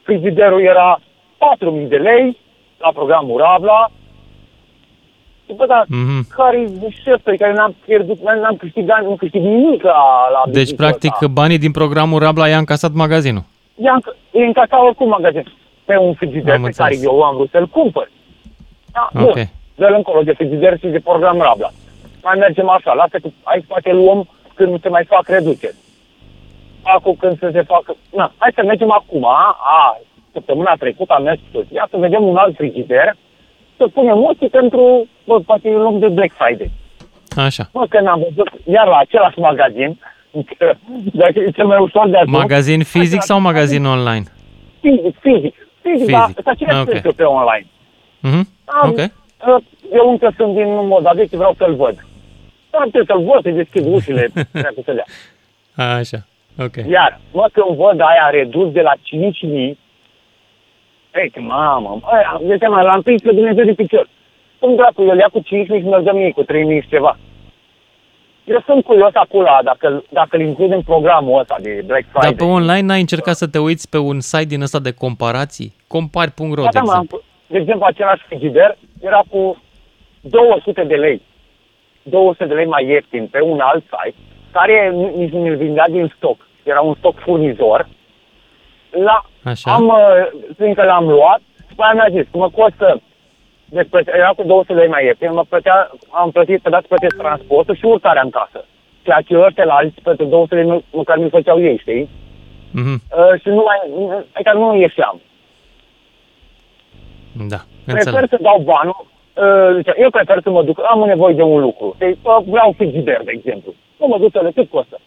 frigiderul era patru mii de lei, la programul Rabla. Bă, dar mm-hmm. care-i bușetă, care n-am pierdut, n-am câștigat, nu câștig nimic la, la deci, practic, ăsta. Banii din programul Rabla i-a încasat magazinul. I-a încasat oricum magazinul. Pe un frigider am pe înțeles. Care eu am vrut să-l cumpăr. Da, okay. Bă, dă-l încolo de frigider și de program Rabla. Mai mergem așa, lasă că aici poate luăm când nu se mai fac reduceri. Acum când se se facă... Na, hai să mergem acum, a, a săptămâna trecută am mers cu soția, să vedem un alt frigider, să punem ochii pentru, bă, poate e loc de Black Friday. Așa. Bă, că n-am văzut, iar la același magazin, că, dacă e cel mai ușor de atunci... Magazin fizic sau magazin online? Fizic, fizic. Fizic, dar să cine okay. pe online. Mm-hmm. Am, ok. Eu încă sunt din mod, adică deci vreau să-l văd. Dar trebuie să-l văd, să deschid ușile, trebuie să le așa, ok. Iar, mă, când văd aia redus de la cinci mii, ei, mamă, aia, de seama, l-am prins pe Dumnezeu de picior. Cum dracu, eu ia cu cinci mii și mergem ei cu trei mii și ceva. Eu sunt curios acula, dacă, dacă-l includ în programul ăsta de Black Friday. Dar pe online n-ai încercat să te uiți pe un site din ăsta de comparații? Compari punct ro, da, de exemplu. De exemplu, același frigider era cu două sute de lei. două sute de lei mai ieftin pe un alt site, care nici nu-l vindea din stoc. Era un stoc furnizor. La, am, fiindcă l-am luat, și aia mi-a zis, mă costă, deci, era cu două sute de lei mai ieftin, mă plătea, am plătit, pe dat plătesc transportul și urcarea în casă. Ceea ce ăștia la alții, pentru două sute de lei, măcar mi-l făceau ei, știi? Mm-hmm. Uh, și nu mai, adică nu ieșeam. Da, înțeleg. Prefer să dau banul, uh, eu prefer să mă duc, am nevoie de un lucru, deci, uh, vreau frigider, de exemplu. Nu mă duc să le, cât costă?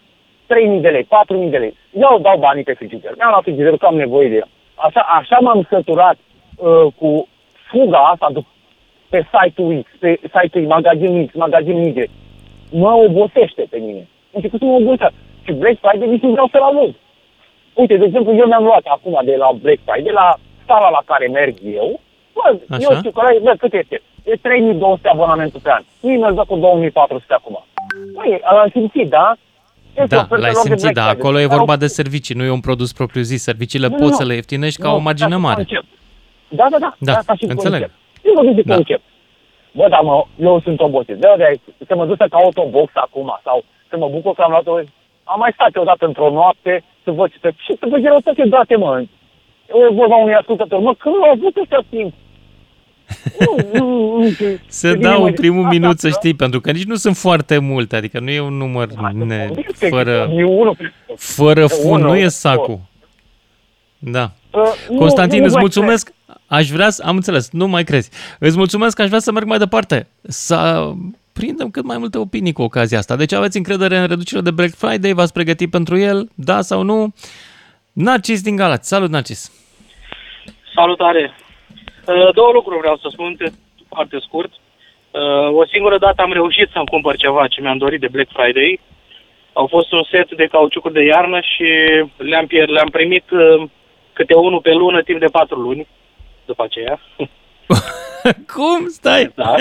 trei mii de lei, patru mii de lei. Eu dau banii pe frigider. Mi-am luat frigiderul că am nevoie de el. Așa, așa m-am săturat uh, cu fuga asta pe site-ul X, pe site-ul magazin X, magazin Y. Mă obosește pe mine. Începe să mă obosească. Și Black Friday nici nu vreau să-l alud. Uite, de exemplu, eu mi-am luat acum de la Black Friday, la sala la care merg eu. Bă, eu știu că, bă, cât este? E trei mii două sute abonamentul pe an. Mie mi-a dat cu două mii patru sute acum. Băi, l-am simțit, da? Da, l-ai simțit, da, acolo e vorba de servicii, nu e un produs propriu-zis. Serviciile poți să le ieftinești ca o margină mare. Da, da, da, da, asta și înțeleg. Concept. Da. Concept. Bă, dar mă, eu sunt obosit. Da, da, să mă duc să caut o box acum sau să mă bucur că am luat o... Am mai stat odată într-o noapte să văd ce... Și să văd ce să date, mă. Eu vorba unui ascultător, mă, când l-au avut ăsta timp? Se dau în primul minut, să știi, pentru că nici nu sunt foarte multe, adică nu e un număr ne, fără, fără fund, nu e sacul. Da. Constantin, îți mulțumesc, aș vrea să, am înțeles, nu mai crezi, îți mulțumesc, aș vrea să merg mai departe, să prindem cât mai multe opinii cu ocazia asta. Deci aveți încredere în reducerea de Black Friday, v-ați pregătit pentru el, da sau nu? Narcis din Galați, salut Narcis! Salutare! Două lucruri vreau să spun, foarte scurt. O singură dată am reușit să-mi cumpăr ceva ce mi-am dorit de Black Friday. Au fost un set de cauciucuri de iarnă și le-am, pier- le-am primit câte unul pe lună timp de patru luni după aceea. Cum? Stai! Da,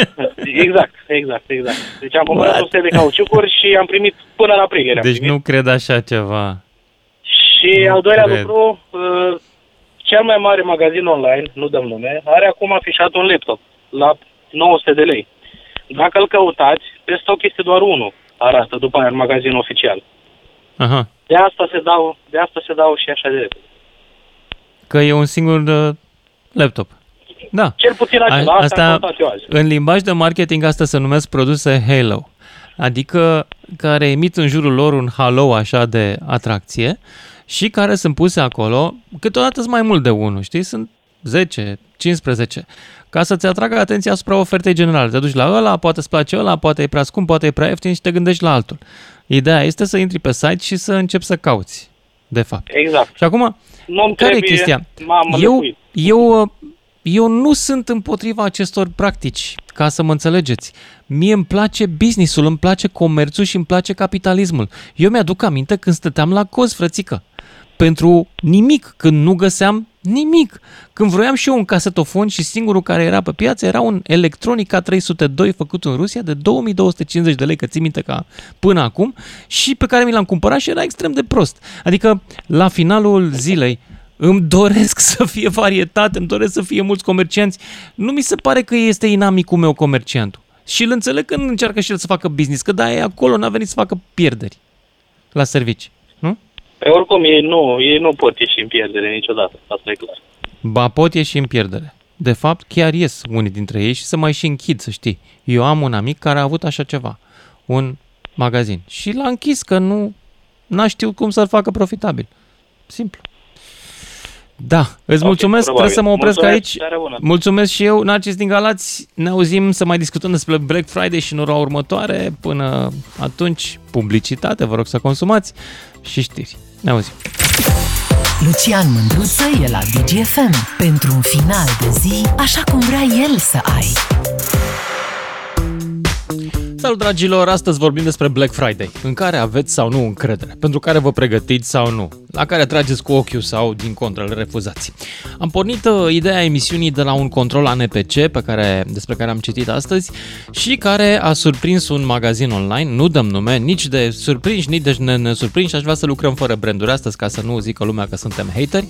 exact, exact, exact. Deci am cumpărat What? un set de cauciucuri și am primit până la aprilie. Deci primit. Nu cred așa ceva. Și nu al doilea cred. lucru... Cel mai mare magazin online, nu dăm nume, are acum afișat un laptop la nouă sute de lei. Dacă îl căutați, pe stoc este doar unul, arată după aia în magazin oficial. Aha. De asta se dau, de asta se dau și așa de repede. Că e un singur uh, laptop. Da. Cel puțin acela, a, asta am contat eu azi. În limbaj de marketing asta se numesc produse halo, adică care emit în jurul lor un halo așa de atracție, și care sunt puse acolo, câteodată sunt mai mult de unul, știi? Sunt zece, cincisprezece, ca să-ți atragă atenția asupra ofertei generale. Te duci la ăla, poate îți place ăla, poate e prea scump, poate e prea ieftin și te gândești la altul. Ideea este să intri pe site și să începi să cauți, de fapt. Exact. Și acum, nu-mi care e chestia? Eu, eu, eu nu sunt împotriva acestor practici, ca să mă înțelegeți. Mie îmi place business-ul, îmi place comerțul și îmi place capitalismul. Eu mi-aduc aminte când stăteam la cozi, frățică, pentru nimic, când nu găseam nimic. Când vroiam și eu un casetofon și singurul care era pe piață era un Electronica trei sute doi făcut în Rusia de două mii două sute cincizeci de lei, că ții minte ca până acum, și pe care mi l-am cumpărat și era extrem de prost. Adică, la finalul zilei, îmi doresc să fie varietate, îmi doresc să fie mulți comercianți. Nu mi se pare că este inamicul meu comerciantul. Și îl înțeleg că nu încearcă și el să facă business, că da, e acolo, n-a venit să facă pierderi la servicii, nu? Pe oricum, ei nu, ei nu pot ieși în pierdere niciodată, asta e clar. Ba, pot ieși în pierdere. De fapt, chiar ies unii dintre ei și se mai și închid, să știi. Eu am un amic care a avut așa ceva, un magazin, și l-a închis că nu, n-a știut cum să-l facă profitabil. Simplu. Da, îți okay, mulțumesc, probabil. Trebuie să mă opresc mulțumesc, aici. Mulțumesc și eu, Narcis din Galați. Ne auzim să mai discutăm despre Black Friday și în ora următoare. Până atunci, publicitate, vă rog să consumați și știri. Ne auzim. Lucian Mândruță e la Digi F M pentru un final de zi așa cum vrea el să ai. Salut, dragilor! Astăzi vorbim despre Black Friday, în care aveți sau nu încredere, pentru care vă pregătiți sau nu, la care trageți cu ochiul sau, din contră, îl refuzați. Am pornit uh, ideea emisiunii de la un control A N P C pe care, despre care am citit astăzi și care a surprins un magazin online, nu dăm nume, nici de surprinși, nici de nesurprinși, aș vrea să lucrăm fără branduri astăzi ca să nu zică lumea că suntem hateri.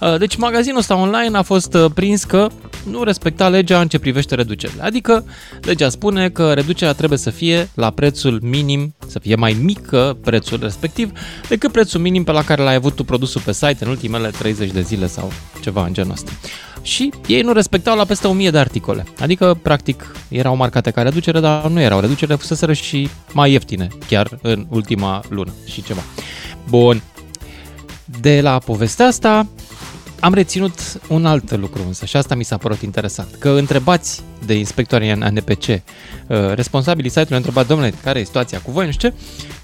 Uh, deci magazinul ăsta online a fost uh, prins că nu respecta legea în ce privește reducerile, adică legea spune că reducerea trebuie să fie la prețul minim, să fie mai mică prețul respectiv decât prețul minim pe la care l-ai avut tu produsul pe site în ultimele treizeci de zile sau ceva în genul ăsta. Și ei nu respectau la peste o mie de articole, adică practic erau marcate ca reducere, dar nu erau reducere, fuseseră și mai ieftine chiar în ultima lună și ceva. Bun, de la povestea asta am reținut un alt lucru însă și asta mi s-a părut interesant, că întrebați de inspectorii în A N P C, responsabilii site-ului, întrebați, domnule, care e situația cu voi, nu știu ce,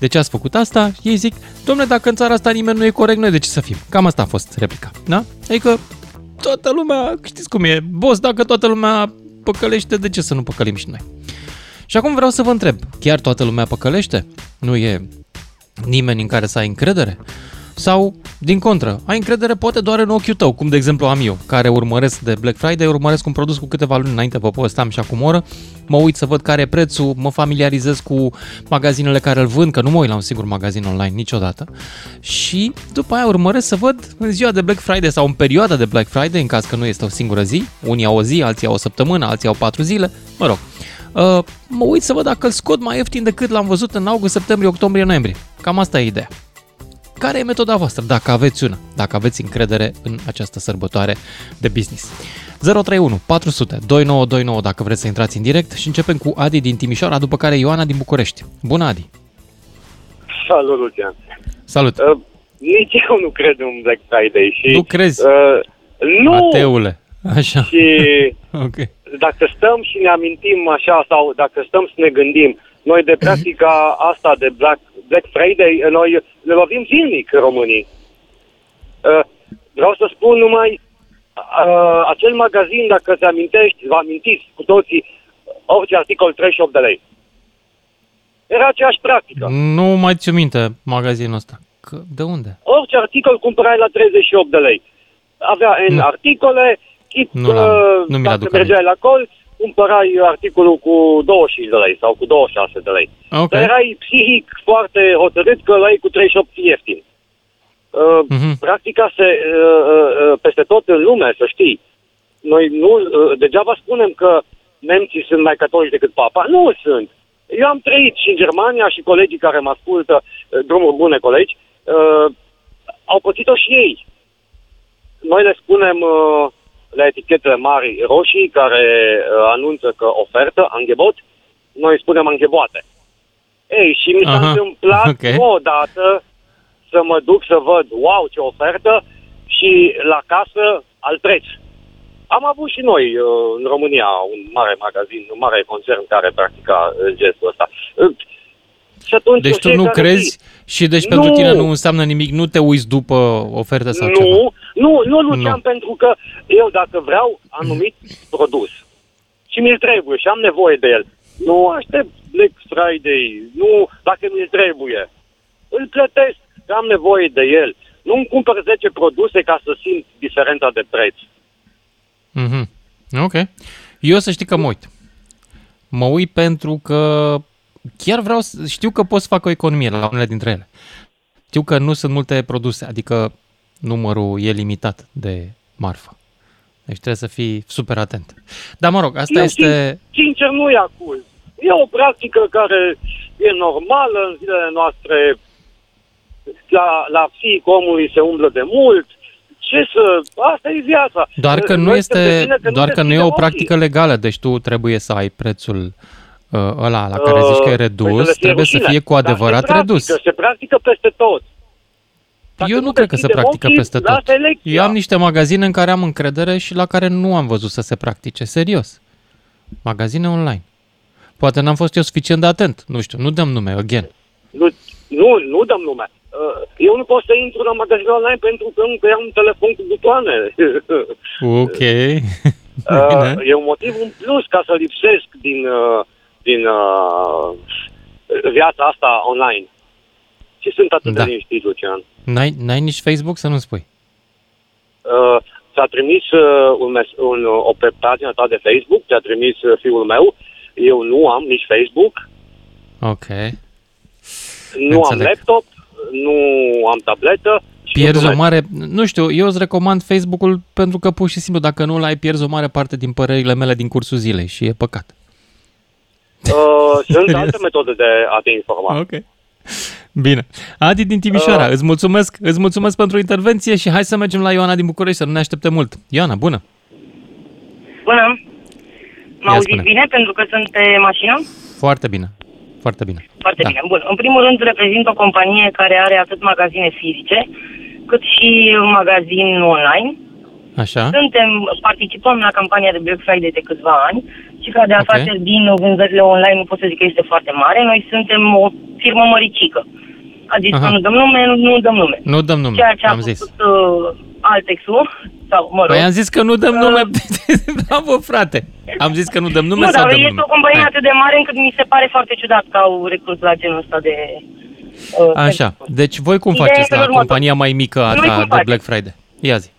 de ce ați făcut asta? Ei zic, domnule, dacă în țara asta nimeni nu e corect, noi de ce să fim? Cam asta a fost replica, da? Adică toată lumea, știți cum e, boss, dacă toată lumea păcălește, de ce să nu păcălim și noi? Și acum vreau să vă întreb, chiar toată lumea păcălește? Nu e nimeni în care să ai încredere? Sau, din contră, ai încredere poate doar în ochiul tău, cum de exemplu am eu, care urmăresc de Black Friday, urmăresc un produs cu câteva luni înainte, vă postam și acum o oră, mă uit să văd care e prețul, mă familiarizez cu magazinele care îl vând, că nu mă uit la un singur magazin online niciodată, și după aia urmăresc să văd în ziua de Black Friday sau în perioada de Black Friday, în caz că nu este o singură zi, unii au o zi, alții au o săptămână, alții au patru zile, mă rog. Uh, mă uit să văd dacă îl scot mai ieftin decât l-am văzut în august, septembrie, octombrie, noiembrie. Cam asta e ideea. Care e metoda voastră, dacă aveți una, dacă aveți încredere în această sărbătoare de business? zero trei unu patru sute douăzeci și nouă douăzeci și nouă dacă vreți să intrați în direct și începem cu Adi din Timișoara, după care Ioana din București. Bună, Adi! Salut, Lucian! Salut! Uh, nici eu nu cred în Black Friday și... Nu crezi? Uh, nu! Ateule! Așa. Și okay. Dacă stăm și ne amintim așa sau dacă stăm să ne gândim, noi de practica asta de Black, Black Friday, noi ne lovim zilnic românii. Uh, vreau să spun numai, uh, acel magazin, dacă se amintești, vă amintiți cu toții, orice articol treizeci și opt de lei. Era aceeași practică. Nu mai ți-o minte magazinul ăsta. Că, de unde? Orice articol cumpărai la treizeci și opt de lei. Avea N nu. articole, chip, nu uh, dacă mergeai la colț, cumpărai articolul cu douăzeci și cinci de lei sau cu douăzeci și șase de lei. Okay. Dar erai psihic foarte hotărât că l-ai cu treizeci și opt ieftin. Uh, mm-hmm. Practica se, uh, uh, peste tot în lume, să știi. Noi nu, uh, degeaba spunem că nemții sunt mai catolici decât papa. Nu sunt. Eu am trăit și în Germania și colegii care mă ascultă, uh, drumuri bune colegi, uh, au pățit-o și ei. Noi le spunem... Uh, la etichetele mari roșii care uh, anunță că ofertă angebot, noi spunem angeboate. Ei, și mi s-a Aha, întâmplat okay. odată să mă duc să văd, wow, ce ofertă, și la casă al preț. Am avut și noi uh, în România un mare magazin, un mare concern care practica uh, gestul ăsta. Uh, Și atunci deci tu nu crezi zi. Și deci nu. Pentru tine nu înseamnă nimic, nu te uiți după oferta sau nu, ceva. Nu, nu, nu, Lucian, nu. Pentru că eu dacă vreau anumit produs și mi-l trebuie și am nevoie de el, nu aștept Black Friday, nu, dacă mi-l trebuie. Îl plătesc, că am nevoie de el. Nu-mi cumpăr zece produse ca să simt diferența de preț. Mm-hmm. Ok. Eu să știi că mă uit. Mă uit pentru că chiar vreau să știu că pot să fac o economie la unele dintre ele. Știu că nu sunt multe produse, adică numărul e limitat de marfă. Deci trebuie să fii super atent. Dar mă rog, asta eu este... Sincer, nu-i acuz. E o practică care e normală în zilele noastre. La, la fiii omului se umblă de mult. Ce să... Asta e viața. Doar că nu este, că doar nu că nu e o practică legală. Deci tu trebuie să ai prețul uh, ăla la care zici că e redus, trebuie să fie cu adevărat se redus. Practică, se practică peste tot. Dacă eu nu cred că se practică ochii, peste tot. Eu am niște magazine în care am încredere și la care nu am văzut să se practice. Serios. Magazine online. Poate n-am fost eu suficient de atent. Nu știu, nu dăm nume, again. Nu, nu, nu dăm nume. Eu nu pot să intru la magazin online pentru că încă am un telefon cu butoane. Ok. E un motiv în plus ca să lipsesc din, din viața asta online. Și sunt atât da. de liniștit, Lucian. N-ai, n-ai nici Facebook să nu-mi spui? S-a trimis un mes- un, o pe pagina ta de Facebook, ți-a trimis fiul meu. Eu nu am nici Facebook. Ok. Nu Înțeleg. am laptop. Nu am tabletă. Pierzi o mare... Nu știu, eu îți recomand Facebook-ul pentru că pur și simplu dacă nu l-ai pierzi o mare parte din părerile mele din cursul zilei și e păcat. Uh, sunt alte metode de a te informa. Ok. Bine. Adi din Timișoara, uh. îți mulțumesc, îți mulțumesc pentru intervenție și hai să mergem la Ioana din București, să nu ne aștepte mult. Ioana, bună! Bună! Mă auziți bine pentru că sunt pe mașină? Foarte bine. Foarte bine. Foarte da. bine. Bun. În primul rând reprezint o companie care are atât magazine fizice, cât și magazin online. Așa. Suntem, participăm la campania de Black Friday de câțiva ani și ca de afaceri okay. din vânzările online nu pot să zic că este foarte mare. Noi suntem o firmă măricică. Adică Aha. nu dăm nume, nu, nu dăm nume. Nu dăm nume, ceea ce am zis. Ceea ce a făcut uh, Altex-ul, sau mă rog. Păi am zis că nu dăm nume. Bravo, frate. Am zis că nu dăm nume nu, sau dăm nume. Nu, dar este o companie atât de mare încât mi se pare foarte ciudat că au recurs la genul ăsta de... Uh, Așa, deci voi cum Ideea faceți la compania mai mică a ta de Black Friday? Ia zi.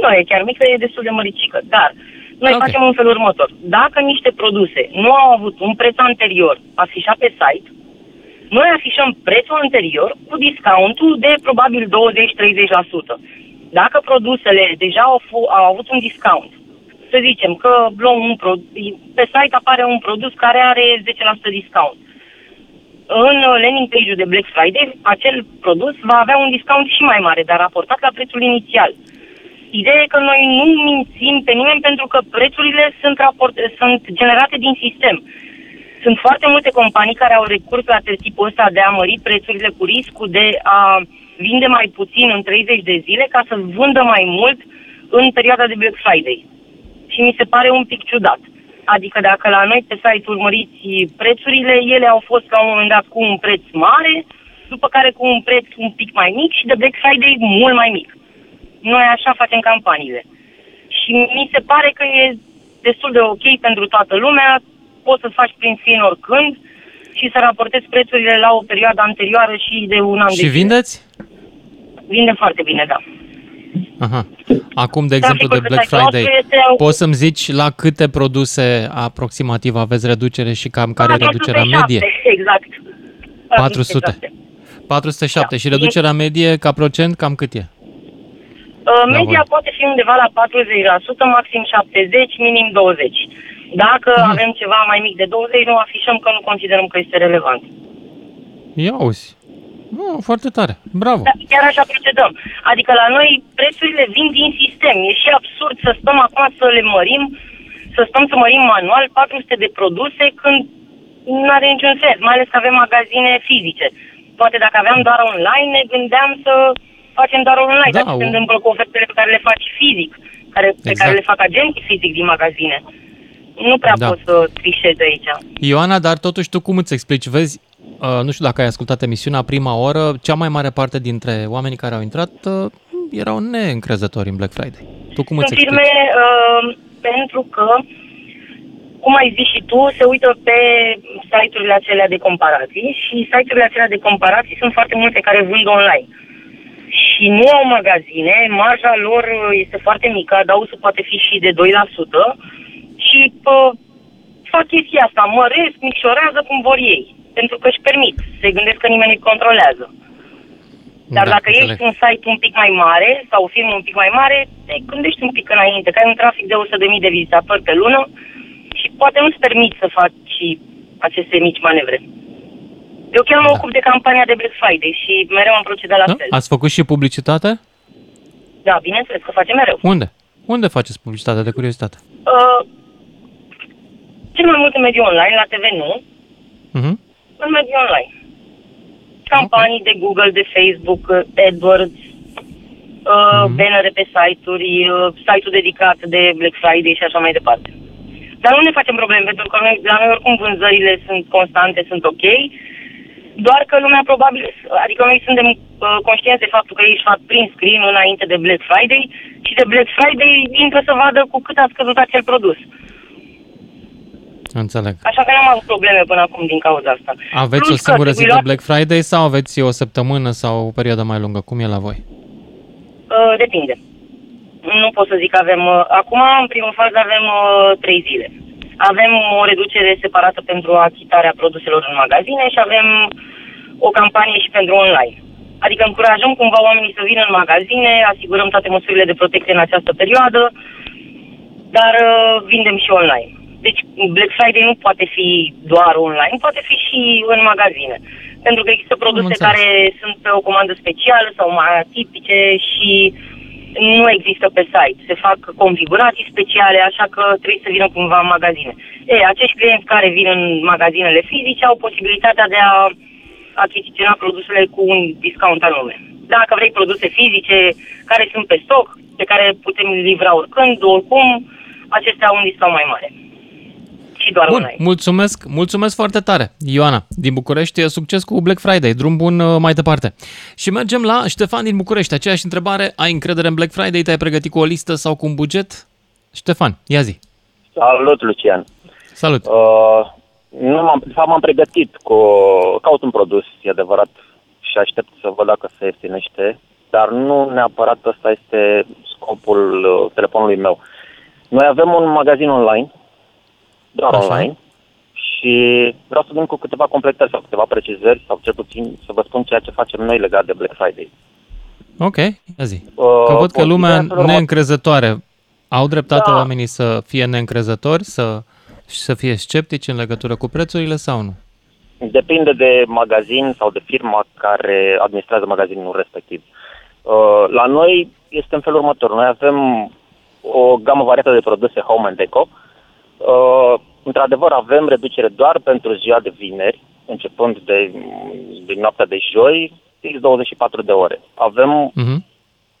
Nu e chiar mică, e destul de măricică, dar noi okay. facem în felul următor. Dacă niște produse nu au avut un preț anterior afișat pe site, noi afișăm prețul anterior cu discountul de probabil douăzeci-treizeci la sută. Dacă produsele deja au, f- au avut un discount, să zicem că luăm un produs, pe site apare un produs care are zece la sută discount. În landing page-ul de Black Friday, acel produs va avea un discount și mai mare, dar raportat la prețul inițial. Ideea e că noi nu mințim pe nimeni pentru că prețurile sunt, raport- sunt generate din sistem. Sunt foarte multe companii care au recurs la tipul ăsta de a mări prețurile cu riscul de a vinde mai puțin în treizeci de zile ca să vândă mai mult în perioada de Black Friday. Și mi se pare un pic ciudat. Adică dacă la noi pe site urmăriți prețurile, ele au fost la un moment dat cu un preț mare, după care cu un preț un pic mai mic și de Black Friday mult mai mic. Noi așa facem campaniile. Și mi se pare că e destul de ok pentru toată lumea, poți să faci prin fin oricând și să raportezi prețurile la o perioadă anterioară și de un an. Și vindeți? Vinde foarte bine, da. Aha. Acum, de exemplu, de Black Friday, poți să-mi zici la câte produse aproximativ aveți reducere și cam care e reducerea medie? Exact. patru sute. patru sute șapte. Da. Și reducerea medie, ca procent, cam cât e? Media poate fi undeva la patruzeci la sută, maxim șaptezeci la sută, minim douăzeci la sută. Dacă hmm. avem ceva mai mic de douăzeci la sută, nu afișăm că nu considerăm că este relevant. Ia auzi. Nu, foarte tare. Bravo. Da, chiar așa procedăm. Adică la noi prețurile vin din sistem. E și absurd să stăm acum să le mărim, să stăm să mărim manual patru sute de produse când nu are niciun sens, mai ales că avem magazine fizice. Poate dacă aveam doar online, ne gândeam să facem doar online, da, dar ce se întâmplă cu ofertele pe care le faci fizic, care, exact. pe care le fac agenții fizic din magazine. Nu prea da. pot să trișez aici. Ioana, dar totuși tu cum îți explici? Vezi, uh, nu știu dacă ai ascultat emisiunea prima oră, cea mai mare parte dintre oamenii care au intrat uh, erau neîncrezători în Black Friday. Tu cum îți explici? Sunt firme uh, pentru că, cum ai zis și tu, se uită pe site-urile acelea de comparații și site-urile acelea de comparații sunt foarte multe care vând online. Și nu au magazine, marja lor este foarte mică, adausul poate fi și de doi la sută și pă, fac chestia asta, măresc, micșorează cum vor ei, pentru că își permit, se gândesc că nimeni îi controlează. Dar da, dacă înțeleg. Ești un site un pic mai mare sau o firmă un pic mai mare, te gândești un pic înainte, că ai un trafic de o sută de mii de vizitatori pe lună și poate nu-ți permit să faci aceste mici manevre. Eu chiar mă da. ocup de campania de Black Friday și mereu am procedat la da? fel. Ați făcut și publicitate? Da, bineînțeles că facem mereu. Unde? Unde faceți publicitate, de curiozitate? Uh, cel mai mult în mediul online, la T V nu, uh-huh. în mediul online. Campanii okay. de Google, de Facebook, AdWords, uh, uh-huh. bannere pe site-uri, uh, site-ul dedicat de Black Friday și așa mai departe. Dar nu ne facem probleme, pentru că noi, la noi oricum vânzările sunt constante, sunt ok. Doar că lumea probabil, adică noi suntem uh, conștienți de faptul că ei își fac prin screen înainte de Black Friday și de Black Friday intră să vadă cu cât a scăzut acel produs. Înțeleg. Așa că n-am avut probleme până acum din cauza asta. Aveți Plus o singură zi de Black Friday sau aveți o săptămână sau o perioadă mai lungă? Cum e la voi? Uh, depinde. Nu pot să zic că avem... Uh, acum, în primă fază, avem uh, trei zile. Avem o reducere separată pentru achitarea produselor în magazine și avem o campanie și pentru online. Adică încurajăm cumva oamenii să vină în magazine, asigurăm toate măsurile de protecție în această perioadă, dar uh, vindem și online. Deci Black Friday nu poate fi doar online, poate fi și în magazine. Pentru că există produse care sunt pe o comandă specială sau mai atipice și... nu există pe site, se fac configurații speciale, așa că trebuie să vină cumva în magazine. E, acești clienți care vin în magazinele fizice au posibilitatea de a achiziționa produsele cu un discount anume. Dacă vrei produse fizice care sunt pe stoc, pe care putem livra oricând, oricum, acestea au un discount mai mare. Și doar bun, online. Mulțumesc, mulțumesc foarte tare, Ioana din București, succes cu Black Friday, drum bun mai departe. Și mergem la Ștefan din București, aceeași întrebare, ai încredere în Black Friday, te-ai pregătit cu o listă sau cu un buget? Ștefan, ia zi. Salut, Lucian. Salut. Uh, nu m-am, m-am pregătit cu, caut un produs, e adevărat, și aștept să văd dacă se ieftinește, dar nu neapărat ăsta este scopul telefonului meu. Noi avem un magazin online, doar așa. Online și vreau să vin cu câteva completări sau câteva precizări sau cel puțin să vă spun ceea ce facem noi legat de Black Friday. Ok, ia zi. Că uh, văd că lumea neîncrezătoare, au dreptate da. Oamenii să fie neîncrezători, să, să fie sceptici în legătură cu prețurile sau nu? Depinde de magazin sau de firma care administrează magazinul respectiv. Uh, la noi este în felul următor. Noi avem o gamă variată de produse home and deco. Uh, într-adevăr avem reducere doar pentru ziua de vineri, începând de, de noaptea de joi, fix douăzeci și patru de ore. Avem uh-huh.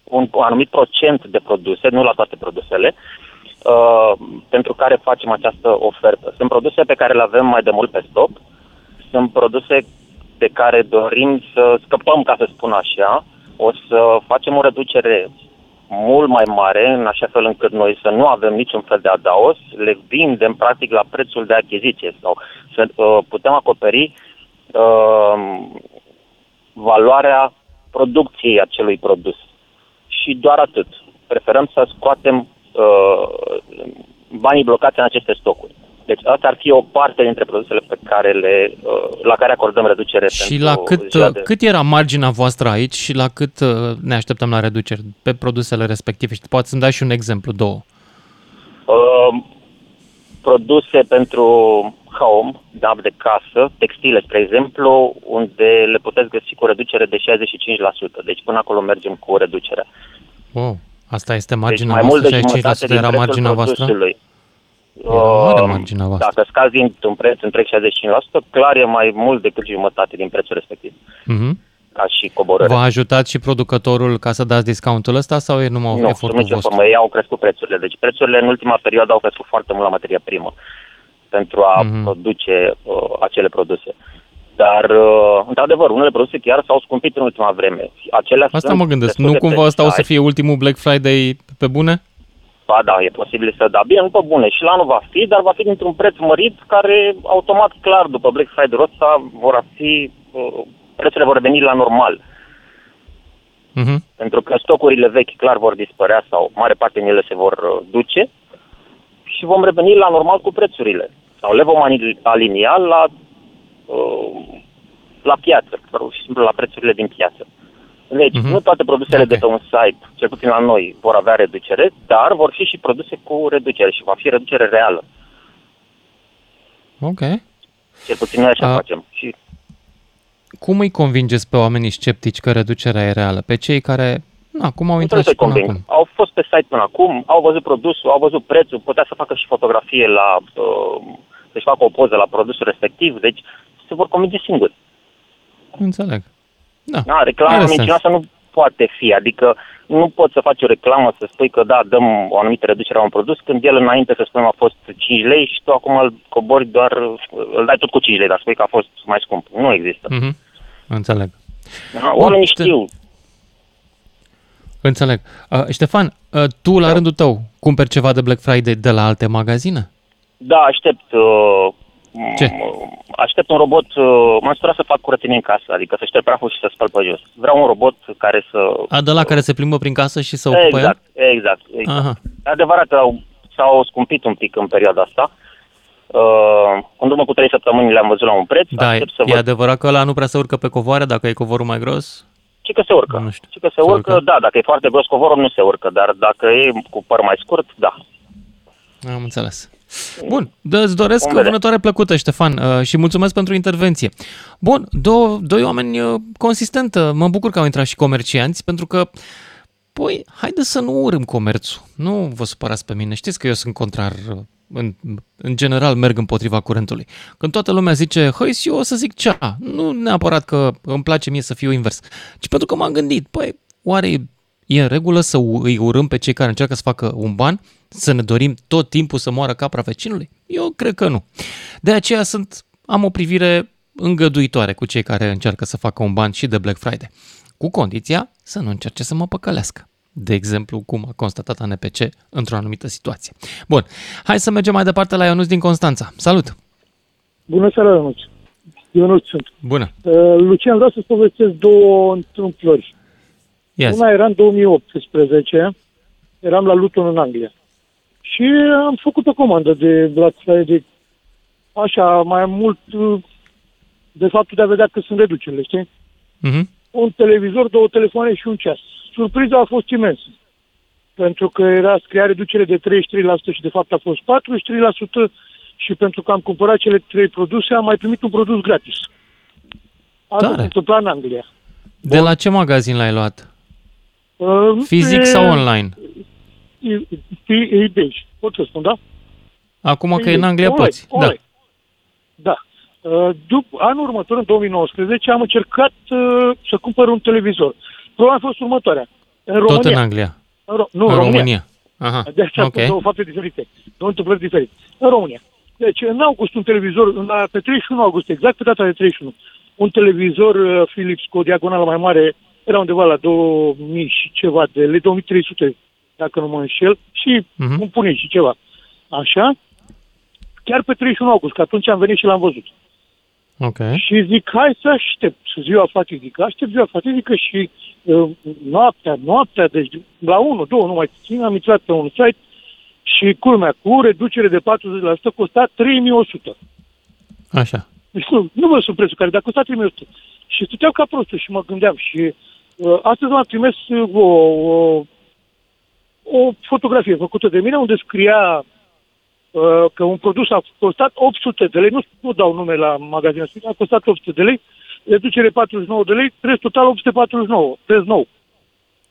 un, un anumit procent de produse, nu la toate produsele, uh, pentru care facem această ofertă. Sunt produse pe care le avem mai de mult pe stoc, sunt produse pe care dorim să scăpăm, ca să spun așa, o să facem o reducere mult mai mare, în așa fel încât noi să nu avem niciun fel de adaos, le vindem practic la prețul de achiziție sau să uh, putem acoperi uh, valoarea producției acelui produs. Și doar atât. Preferăm să scoatem uh, banii blocați în aceste stocuri. Deci asta ar fi o parte dintre produsele pe care le, la care acordăm reducere. Și la cât, de... cât era marginea voastră aici și la cât ne așteptăm la reduceri pe produsele respective? Și poate să-mi dai și un exemplu, două. Uh, produse pentru home, da, de casă, textile, spre exemplu, unde le puteți găsi cu reducere de șaizeci și cinci la sută. Deci până acolo mergem cu reducerea. Wow, asta este marginea deci voastră? șaizeci și cinci la sută era marginea voastră? Dacă scazi dintr-un preț întreg șaizeci și cinci la sută, clar e mai mult decât jumătate din prețul respectiv, mm-hmm. ca și coborâre. V-a ajutat și producătorul ca să dați discountul ăsta sau e numai nu, efortul vostru? Nu, ei au crescut prețurile. Deci prețurile în ultima perioadă au crescut foarte mult la materia primă pentru a mm-hmm. produce uh, acele produse. Dar, uh, într-adevăr, unele produse chiar s-au scumpit în ultima vreme. Acelea Asta mă gândesc. Nu cumva ăsta o să fie ultimul Black Friday pe bune? Ba da, e posibil să da. Bine, nu pe bune. Și la anul va fi, dar va fi dintr-un preț mărit care, automat, clar, după Black Friday-ul ăsta, vor fi, uh, prețurile vor reveni la normal. Uh-huh. Pentru că stocurile vechi, clar, vor dispărea sau mare parte din ele se vor duce și vom reveni la normal cu prețurile. Sau le vom alinia la... la piață, pur și simplu la prețurile din piață. Deci, uh-huh. nu toate produsele okay. de pe un site, cel puțin la noi, vor avea reducere, dar vor fi și produse cu reducere și va fi reducere reală. Ok. Cel puțin noi așa uh, facem. Și... Cum îi convingeți pe oamenii sceptici că reducerea e reală? Pe cei care, na, cum au intrat și până acum? Au fost pe site până acum, au văzut produsul, au văzut prețul, putea să facă și fotografie la... Uh, să-și facă o poză la produsul respectiv, deci se vor convinge singuri. Înțeleg. Da. Da, reclama mincinoasă nu poate fi, adică nu poți să faci o reclamă să spui că da, dăm o anumită reducere la un produs, când el înainte, să spunem, a fost cinci lei și tu acum îl cobori doar, îl dai tot cu cinci lei, dar spui că a fost mai scump. Nu există. Mm-hmm. Înțeleg. Da, oamenii te... știu. Înțeleg. Uh, Ștefan, uh, tu la da. rândul tău cumperi ceva de Black Friday de la alte magazine? Da, aștept... Uh, Ce? Aștept un robot, m-am săturat să fac curățenie în casă, adică să șterg praful și să spăl pe jos. Vreau un robot care să... A, de la care se plimbă prin casă și să ocupă exact, el? Exact, exact. Aha. Adevărat, au, s-au scumpit un pic în perioada asta. Uh, în urmă cu trei săptămâni le-am văzut la un preț. Da, aștept să e văd... adevărat că ăla nu prea se urcă pe covoare, dacă e covorul mai gros? Ci că se urcă. Nu știu. Ci că se, se urcă, urcă, da, dacă e foarte gros covorul nu se urcă, dar dacă e cu păr mai scurt, da. Am înțeles. Bun, îți doresc o vânătoare plăcută, Ștefan, și mulțumesc pentru intervenție. Bun, două, doi oameni consistentă. Mă bucur că au intrat și comercianți, pentru că, păi, haideți să nu urâm comerțul. Nu vă supărați pe mine. Știți că eu sunt contrar, în, în general merg împotriva curentului. Când toată lumea zice, hăi, și eu o să zic cea. Nu neapărat că îmi place mie să fiu invers, ci pentru că m-am gândit, păi, oare... E în regulă să îi urâm pe cei care încearcă să facă un ban, să ne dorim tot timpul să moară capra vecinului? Eu cred că nu. De aceea sunt, am o privire îngăduitoare cu cei care încearcă să facă un ban și de Black Friday, cu condiția să nu încerce să mă păcălească. De exemplu, cum a constatat A N P C într-o anumită situație. Bun, hai să mergem mai departe la Ionuț din Constanța. Salut! Bună seara, Ionuț! Ionuț sunt. Bună! Uh, Lucian, vreau să-ți povestesc două întâmplări. Yes. Una era în două mii optsprezece, eram la Luton în Anglia și am făcut o comandă de Black Friday, așa, mai mult de faptul de a vedea cât sunt reducerile, știi? Mm-hmm. Un televizor, două telefoane și un ceas. Surpriza a fost imensă, pentru că era scria reducere de treizeci și trei la sută și de fapt a fost patruzeci și trei la sută și pentru că am cumpărat cele trei produse am mai primit un produs gratis. Asta se întâmplă în Anglia. De Bun. La ce magazin l-ai luat? Fizic sau online? eBay, pot să spun, da? Acum că e în Anglia poți. Da. Da. După, anul următor, în două mii nouăsprezece, am încercat uh, să cumpăr un televizor. Problema a fost următoarea. În Tot România. În Anglia? În Ro- nu, în România. România. Aha. De aceea okay. sunt două fapte diferite. Două întâmplări diferite. În România. Deci, în august, un televizor, pe treizeci și unu august, exact pe data de treizeci și unu, un televizor uh, Philips cu o diagonală mai mare, era undeva la două mii și ceva de lei, două mii trei sute, dacă nu mă înșel, și uh-huh. îmi pune și ceva. Așa? Chiar pe treizeci și unu august, că atunci am venit și l-am văzut. Okay. Și zic, hai să aștept ziua fatidică. Aștept ziua fatidică și uh, noaptea, noaptea, deci la unu, două, nu mai țin, am intrat pe un site și culmea, cu reducere de patruzeci la sută costa trei mii o sută. Așa. Deci nu, nu mă sunt prețul care, dar costa trei mii o sută. Și stăteam ca prostul și mă gândeam și astăzi m-am trimis o, o, o fotografie făcută de mine unde scria uh, că un produs a costat opt sute de lei, nu, nu dau nume la magazin, a costat opt sute de lei, reducere patruzeci și nouă de lei, preț total opt sute patruzeci și nouă, preț nou.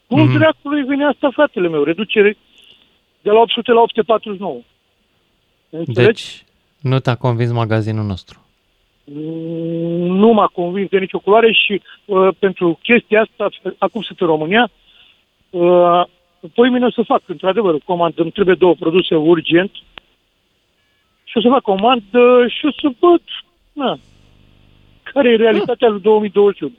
Cum mm-hmm. dracului vine asta, fratele meu, reducere de la opt sute la opt sute patruzeci și nouă. Înțelegi? Deci, nu te-a convins magazinul nostru. Nu m-a convins de nicio culoare și uh, pentru chestia asta, acum sunt în România, uh, poi mine o să fac, într-adevăr, comandă, îmi trebuie două produse urgent și o să fac comandă și o să văd, na, care e realitatea lui două mii douăzeci și unu.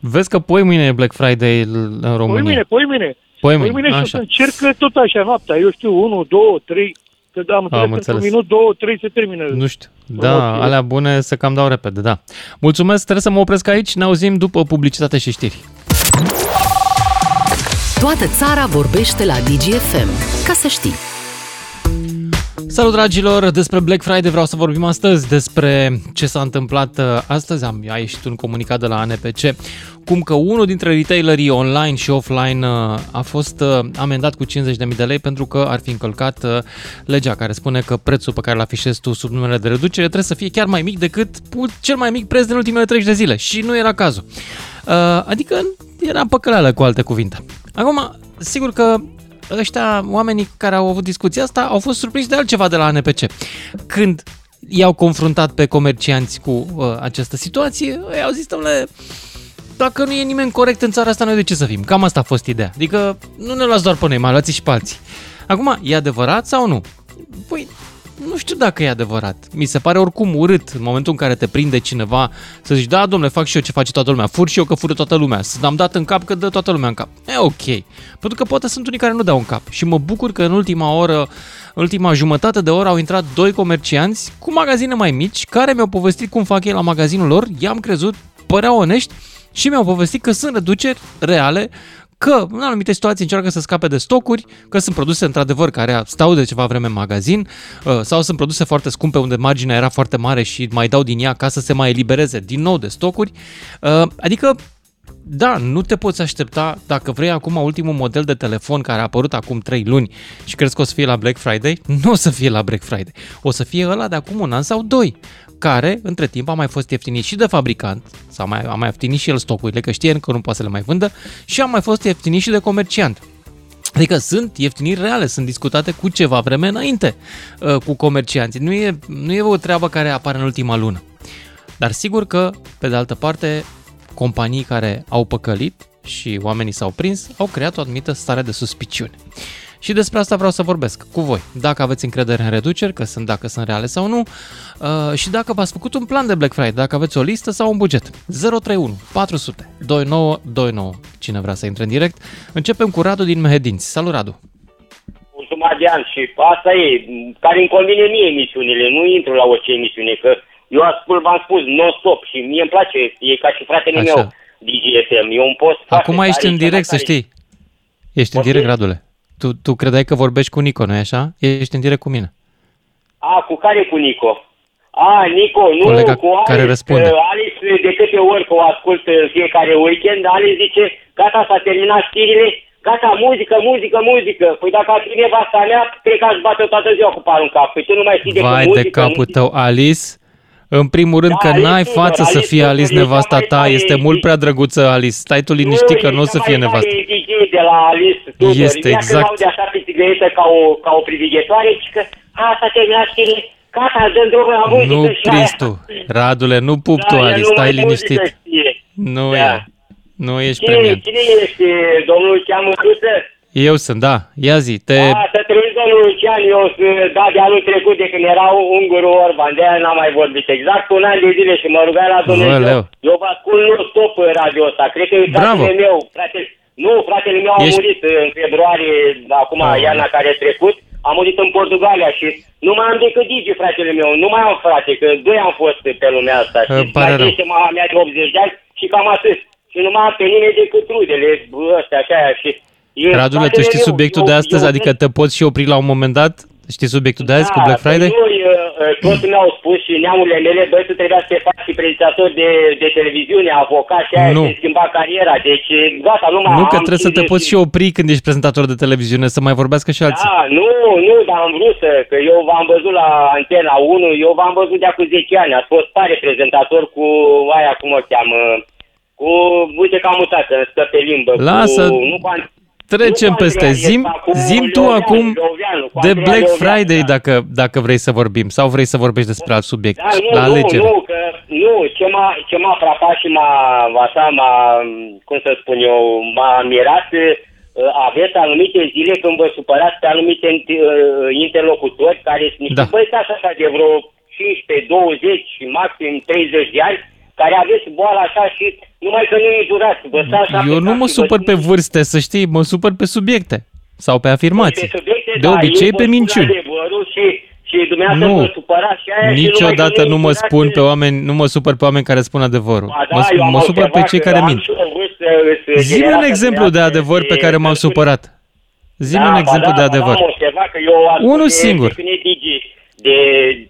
Vezi că poi mâine e Black Friday în România. Poi mâine, poi mâine. Poi mâine, poi mâine și o să încercă tot așa noaptea, eu știu, unu, doi, trei, că da, am, am înțeles, într-un minut, două, trei se termină. Nu știu, da, promoție. Alea bune se cam dau repede, da. Mulțumesc, trebuie să mă opresc aici, ne auzim după publicitate și știri. Toată țara vorbește la Digi F M, ca să știi. Salut, dragilor! Despre Black Friday vreau să vorbim astăzi, despre ce s-a întâmplat astăzi. Am a ieșit un comunicat de la A N P C, cum că unul dintre retailerii online și offline a fost amendat cu cincizeci de mii de lei pentru că ar fi încălcat legea care spune că prețul pe care îl afișezi tu sub numele de reducere trebuie să fie chiar mai mic decât cel mai mic preț din ultimele treizeci de zile. Și nu era cazul. Adică era păcăleală, cu alte cuvinte. Acum, sigur că ăștia, oamenii care au avut discuția asta, au fost surprinși de altceva de la A N P C. Când i-au confruntat pe comercianți cu uh, această situație, i-au zis, dom'le, dacă nu e nimeni corect în țara asta, noi de ce să fim? Cam asta a fost ideea. Adică nu ne luați doar pe noi, mai luați și pe alții. Acum, e adevărat sau nu? Păi, nu știu dacă e adevărat. Mi se pare oricum urât în momentul în care te prinde cineva să zici, da, domnule, fac și eu ce face toată lumea, fur și eu că fură toată lumea, am dat în cap că dă toată lumea în cap. E ok, pentru că poate sunt unii care nu dau în cap și mă bucur că în ultima oră, în ultima jumătate de oră au intrat doi comercianți cu magazine mai mici care mi-au povestit cum fac ei la magazinul lor, i-am crezut, păreau onești și mi-au povestit că sunt reduceri reale, că în anumite situații încearcă să scape de stocuri, că sunt produse într-adevăr care stau de ceva vreme în magazin sau sunt produse foarte scumpe unde marginea era foarte mare și mai dau din ea ca să se mai elibereze din nou de stocuri. Adică, da, nu te poți aștepta, dacă vrei acum ultimul model de telefon care a apărut acum trei luni și crezi că o să fie la Black Friday, nu o să fie la Black Friday. O să fie ăla de acum un an sau doi, care între timp a mai fost ieftinit și de fabricant, sau mai, a mai ieftinit și el stocurile, că știe că nu poate să le mai vândă, și a mai fost ieftinit și de comerciant. Adică sunt ieftiniri reale, sunt discutate cu ceva vreme înainte cu comercianții. Nu e, nu e o treabă care apare în ultima lună. Dar sigur că, pe de altă parte, companii care au păcălit și oamenii s-au prins, au creat o anumită stare de suspiciune. Și despre asta vreau să vorbesc cu voi. Dacă aveți încredere în reduceri, că sunt, dacă sunt reale sau nu, și dacă v-ați făcut un plan de Black Friday, dacă aveți o listă sau un buget. zero trei unu patru sute douăzeci și nouă douăzeci și nouă. Cine vrea să intre în direct. Începem cu Radu din Mehedinți. Salut, Radu! Mulțumesc de ani și asta e, care îmi convine mie emisiunile, nu intru la orice emisiune, că eu ascult, v-am spus, non-stop și mie îmi place, e ca și fratele Așa. meu, Digi F M, e un post foarte... Acum ești în direct, să știi. Ești în direct, Radule. Tu, tu credeai că vorbești cu Nico, nu-i așa? Ești în direct cu mine. A, cu care cu Nico? A, Nico, nu, Colega cu Alex. Care răspunde. Alex, de câte ori că o ascult fiecare weekend, Alex zice, gata, s-a terminat știrile, gata, muzică, muzică, muzică. Păi dacă ar fi nevasta mea, cred că aș bate toată ziua cu parul în cap. Păi tu nu mai știi decât muzică. Vai de capul tău, Alice. În primul rând da, că n-ai Alice, față Alice, să fie Alice nevasta ta, este mult prea drăguță Alice. Stai tu liniștit nu, că nu o să fie nevasta. De la Alice, Tudor. Este exact. Ea când de așa pe tigretă ca o, ca o privighetoare și că a, s-a terminat știrile, gata, dă-mi drogul la muzică. Nu prins tu, Radule, nu pup tu da, Alice, stai liniștit. Nu da. e, nu ești cine, premier. Cine ești, domnul Cheamă Cruță? Eu sunt, da. Ia zi, te... Da, să trăiți, domnul Lucian, eu sunt, da, de anul trecut, de când era ungurul Orban, de aia n-am mai vorbit. Exact un an de zile și mă rugai la Dumnezeu. Vă, eu vă ascult non-stop în radio ăsta. Cred că e fratele meu, frate... Nu, fratele meu a Ești... murit în februarie, acum, oh. iarna care a trecut. Am murit în Portugalia și nu mai am decât Digi, fratele meu. Nu mai am frate, că doi am fost pe lumea asta. Îmi pare rău. Mama mea de optzeci de ani și cam atât. Și nu mai am pe nimeni decât rudele ăstea, așa, aia și... Radule, tu știi subiectul eu, de astăzi? Eu, adică te poți și opri la un moment dat? Știi subiectul de azi da, cu Black Friday? Da, toți mi-au spus și neamurile mele, băi, tu trebuia să te faci și prezentator de, de televiziune, avocat și aia, să schimba cariera, deci gata, nu mai am... Nu, că trebuie să te poți și opri când ești prezentator de televiziune, să mai vorbească și alții. Da, nu, nu, dar am vrut să, că eu v-am văzut la Antena unu, eu v-am văzut de-acum zece ani, ați fost tare prezentator cu aia, cum o cheamă, cu... Uite că am mutat, îmi stă pe limbă, Lasă. cu... Nu, cu an... Trecem peste. Zim, zim tu acum de Black Friday dacă, dacă vrei să vorbim sau vrei să vorbești despre alt subiect la alegere. Nu, nu, ce m-a, ce m-a frapat și m-a, așa, m-a, cum să spun eu, m-a mirat, aveți anumite zile când vă supărați pe anumite interlocutori care sunt niște băieți așa de vreo cincisprezece, douăzeci și maxim treizeci de ani, care aveți boala așa și numai că nu-i jurați. Bă, așa eu nu mă supăr pe vârste, să știi, mă supăr pe subiecte sau pe afirmații. Pe subiecte, de da, obicei pe minciuni. Și, și dumneavoastră nu, vă supărați și aia niciodată și nu mă spun pe oameni, nu mă supăr pe oameni care spun adevărul. Ba, da, mă mă supăr pe cei care mint. Zi-mi un exemplu de adevăr pe care m-am supărat. Zi-mi da, un exemplu da, de adevăr. Unul singur. De,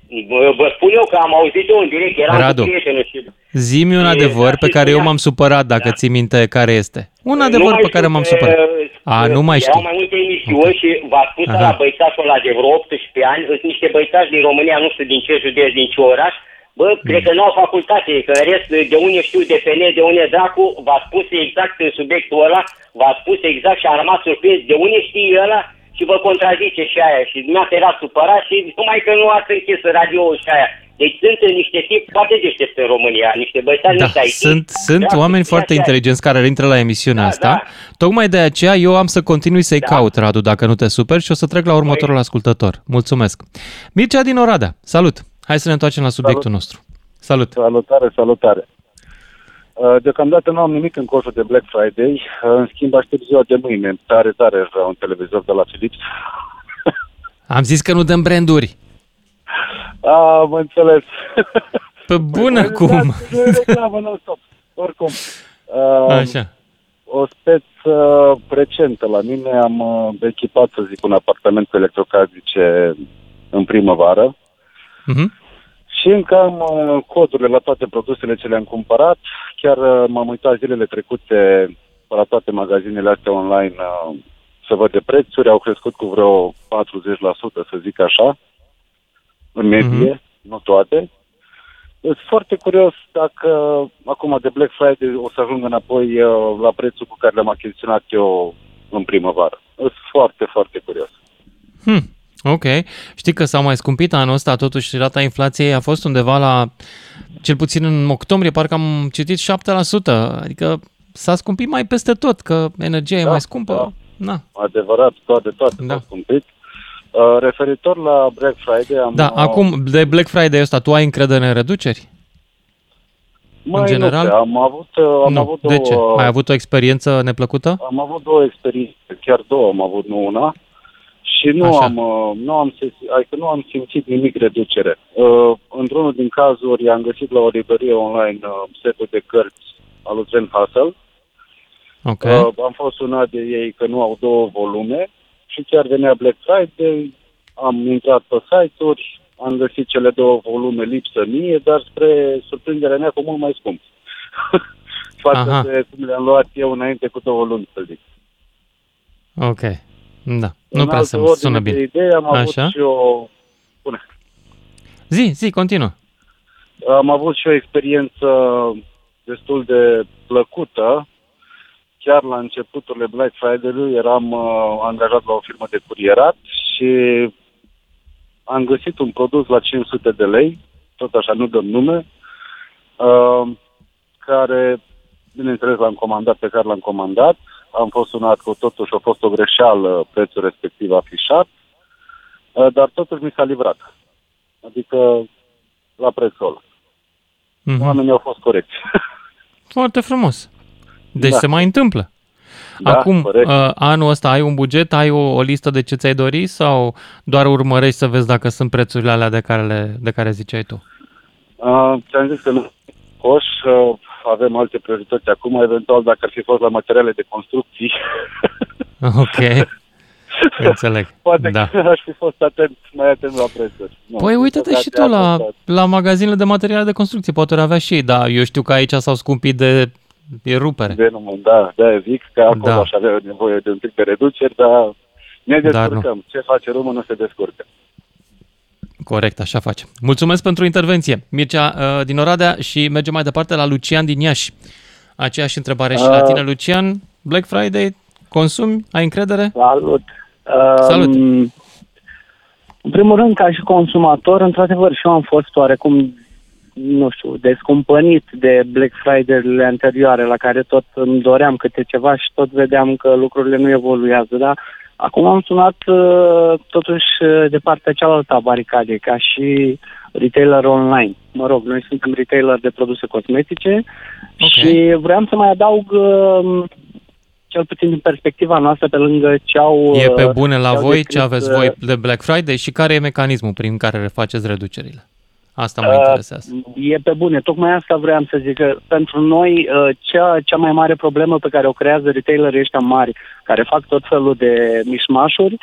vă spun eu că am auzit eu în direct, eram Radu, cu prietenul și... zi-mi un adevăr pe care eu m-am supărat, dacă da. ții minte care este. Un adevăr pe care m-am supărat. A, nu mai știu. Erau mai multe emisiuni okay. și v-a spus la băițașul ăla de vreo optsprezece ani, sunt niște băițași din România, nu știu din ce județ, din ce oraș, bă, mm. cred că n-au facultate, că în rest, de unde știu, de P N, de unde dracu, v-a spus exact în subiectul ăla, v-a spus exact și a rămas surprins, de unde știi ăla, și vă contrazice și aia. Și dumneavoastră era supărat și numai că nu ați închis radio-ul și aia. Deci sunt niște tipi foarte deștepți în România, niște băieți, da, niște I T. Sunt, sunt da, oameni foarte inteligenți care intră la emisiunea da, asta. Da. Tocmai de aceea eu am să continui să-i da. caut, Radu, dacă nu te superi, și o să trec la următorul Oi. ascultător. Mulțumesc. Mircea din Oradea, salut! Hai să ne întoarcem la subiectul salut. nostru. Salut! Salutare, salutare! Deocamdată nu am nimic în coșul de Black Friday, în schimb aștept ziua de mâine. Tare, tare vreau un televizor de la Philips. Am zis că nu dăm branduri. A, mă înțeles. Pe bun acum. Reclamă non-stop, oricum. Așa. O speță recentă la mine, am echipat, să zic, un apartament cu electrocasnice în primăvară. Mhm. Și încă am codurile la toate produsele ce le-am cumpărat. Chiar m-am uitat zilele trecute la toate magazinele astea online să văd de prețuri. Au crescut cu vreo patruzeci la sută, să zic așa, în medie, mm-hmm. nu toate. Sunt foarte curios dacă acum de Black Friday o să ajung înapoi la prețul cu care le-am achiziționat eu în primăvară. Sunt foarte, foarte curios. Hmm. Ok. Știi că s-a mai scumpit anul ăsta, totuși rata inflației a fost undeva la, cel puțin în octombrie, parcă am citit șapte la sută, adică s-a scumpit mai peste tot, că energia da, e mai scumpă. Da. Na. Adevărat, toate, toate da. s-a scumpit. Uh, referitor la Black Friday... am. Da, uh... acum, de Black Friday ăsta, tu ai încredere în reduceri? Mai în general? Nu, am avut, am nu. avut două... De ce? Ai avut o experiență neplăcută? Am avut două experiențe, chiar două am avut, nu una. Și nu am, nu, am, adică nu am simțit nimic reducere. Într-unul din cazuri am găsit la o librărie online setul de cărți al lui Trent Hassel. Okay. Am fost sunat de ei că nu au două volume și chiar venea Black Friday, am intrat pe site-uri, am găsit cele două volume lipsă mie, dar spre surprinderea mea cu mult mai scump. Față Aha. de cum le-am luat eu înainte cu două luni, să zic. Ok. Da, nu prea se sună bine. Idei, am Așa. avut și o... Bune. Zi, zi, continuă. Am avut și o experiență destul de plăcută. Chiar la începuturile Black Friday-ului eram uh, angajat la o firmă de curierat și am găsit un produs la cinci sute de lei, tot așa, nu dăm nume, uh, care, bineînțeles, l-am comandat pe care l-am comandat. Am fost sunat că totuși a fost o greșeală prețul respectiv afișat, dar totuși mi s-a livrat. Adică la prețul ăla. Mm-hmm. Oamenii au fost corecți. Foarte frumos. Deci da. se mai întâmplă. Da, acum, corect. Anul ăsta ai un buget, ai o, o listă de ce ți-ai dori sau doar urmărești să vezi dacă sunt prețurile alea de care, le, de care ziceai tu? Uh, ți-am zis că nu. Coș, uh, avem alte priorități acum, eventual dacă ar fi fost la materiale de construcții. Ok, înțeleg. Poate da. că aș fi fost atent, mai atent la prețuri. No, păi uite-te și tu la, la magazinele de materiale de construcții, poate ar avea și ei, dar eu știu că aici s-au scumpit de, de rupere. De numai, da, da, zic că acolo da. aș avea nevoie de un pic de reduceri, dar ne descurcăm. Dar ce face românul, nu se descurcă. Corect, așa face. Mulțumesc pentru intervenție, Mircea uh, din Oradea, și mergem mai departe la Lucian din Iași. Aceeași întrebare uh, și la tine, Lucian. Black Friday, consumi? Ai încredere? Salut! Uh, salut! Um, în primul rând, ca și consumator, într-adevăr, și eu am fost oarecum, nu știu, descumpănit de Black Friday-urile anterioare, la care tot îmi doream câte ceva și tot vedeam că lucrurile nu evoluează, da? Acum am sunat totuși de partea cealaltă a baricadei, ca și retailer online. Mă rog, noi suntem retailer de produse cosmetice, okay, și vreau să mai adaug, cel puțin din perspectiva noastră, pe lângă ce au... E pe bune la ce voi, ce aveți voi de Black Friday și care e mecanismul prin care refaceți reducerile? Asta mă interesează. E pe bune. Tocmai asta vreau să zic. Că pentru noi, cea, cea mai mare problemă pe care o creează retailerii ăștia mari, care fac tot felul de mișmașuri,